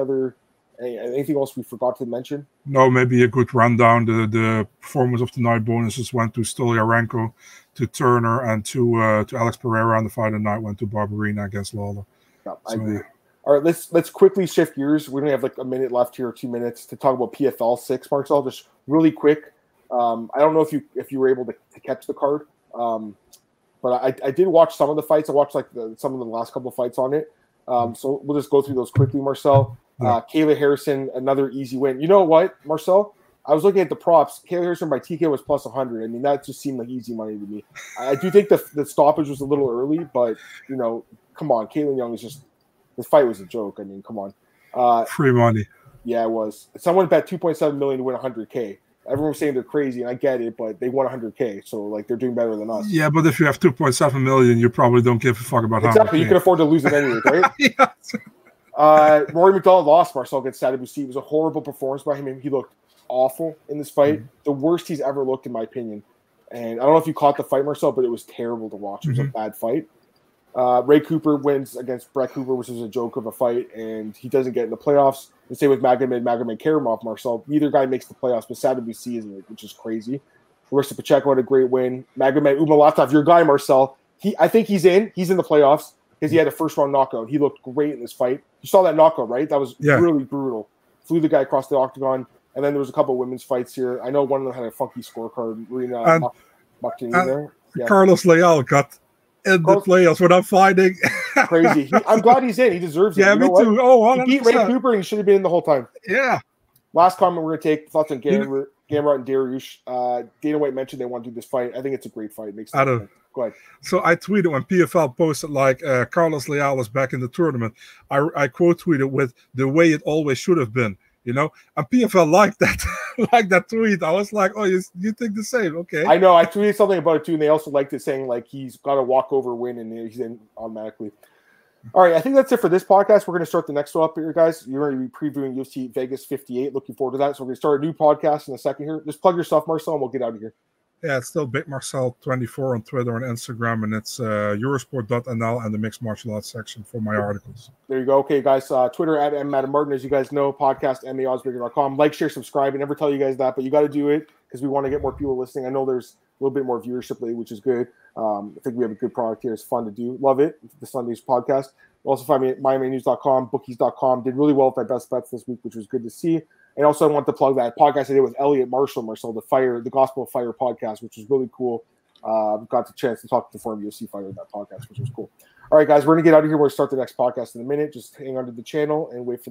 else we forgot to mention? No, maybe a good rundown. The performance of the night bonuses went to Stoliarenko, to Turner, and to Alex Pereira. On the fight of the night went to Barberena against Lawler. Yeah, I agree. All right, let's quickly shift gears. We only have like a minute left here, 2 minutes, to talk about PFL 6, Marcel. Just really quick. I don't know if you were able to catch the card. But I did watch some of the fights. I watched like some of the last couple of fights on it. So we'll just go through those quickly, Marcel. Kayla Harrison, another easy win. You know what, Marcel? I was looking at the props. Kayla Harrison by TK was plus 100. I mean, that just seemed like easy money to me. I do think the stoppage was a little early, but, you know, come on. Caitlin Young is just – the fight was a joke. I mean, come on. Free money. Yeah, it was. Someone bet $2.7 million to win $100K. Everyone was saying they're crazy, and I get it, but they won $100K, so like they're doing better than us. Yeah, but if you have $2.7 million, you probably don't give a fuck about how much. You can afford to lose it anyway, right? Yes. Rory McDonald lost. Marcel against Sadibou. It was a horrible performance by him. He looked awful in this fight, the worst he's ever looked, in my opinion. And I don't know if you caught the fight, Marcel, but it was terrible to watch. It was a bad fight. Ray Cooper wins against Brett Cooper, which is a joke of a fight, and he doesn't get in the playoffs. The same with Magomed Karimov, Marcel. Neither guy makes the playoffs, but Sadibou isn't it, which is crazy. Larissa Pacheco had a great win. Magomed Umalatov, your guy, Marcel. I think he's in. He's in the playoffs because he had a first-round knockout. He looked great in this fight. You saw that knockout, right? That was really brutal. Flew the guy across the octagon, and then there was a couple of women's fights here. I know one of them had a funky scorecard. Marina mucked in there. Yeah. Carlos Leal got in the playoffs without fighting. Crazy. I'm glad he's in. He deserves it. Yeah, you know me too. Oh, he beat Ray Cooper and he should have been in the whole time. Yeah. Last comment we're going to take. Thoughts on Gamrot and Dariush. Dana White mentioned they want to do this fight. I think it's a great fight. Makes sense. Go ahead. So I tweeted when PFL posted like Carlos Leal is back in the tournament. I quote tweeted with the way it always should have been. You know, and PFL liked that, like that tweet. I was like, "Oh, you think the same?" Okay. I know. I tweeted something about it too, and they also liked it, saying like he's got a walkover win, and he's in automatically. All right, I think that's it for this podcast. We're going to start the next one up here, guys. You're going to be previewing UFC Vegas 58. Looking forward to that. So we're going to start a new podcast in a second here. Just plug yourself, Marcel, and we'll get out of here. Yeah, it's still Big Marcel 24 on Twitter and Instagram, and it's Eurosport.nl and the Mixed Martial Arts section for my articles. There you go. Okay, guys, Twitter at @MadamMartin, as you guys know, podcast maosbigger.com. Like, share, subscribe. I never tell you guys that, but you got to do it because we want to get more people listening. I know there's a little bit more viewership lately, which is good. I think we have a good product here. It's fun to do. Love it. The Sunday's podcast. Also find me at MyMainNews.com, Bookies.com. Did really well with my best bets this week, which was good to see. And also I want to plug that podcast I did with Elliot Marshall, the Gospel of Fire podcast, which was really cool. Got the chance to talk to the former UFC fighter in that podcast, which was cool. All right, guys, we're going to get out of here. We're going to start the next podcast in a minute. Just hang on to the channel and wait for that.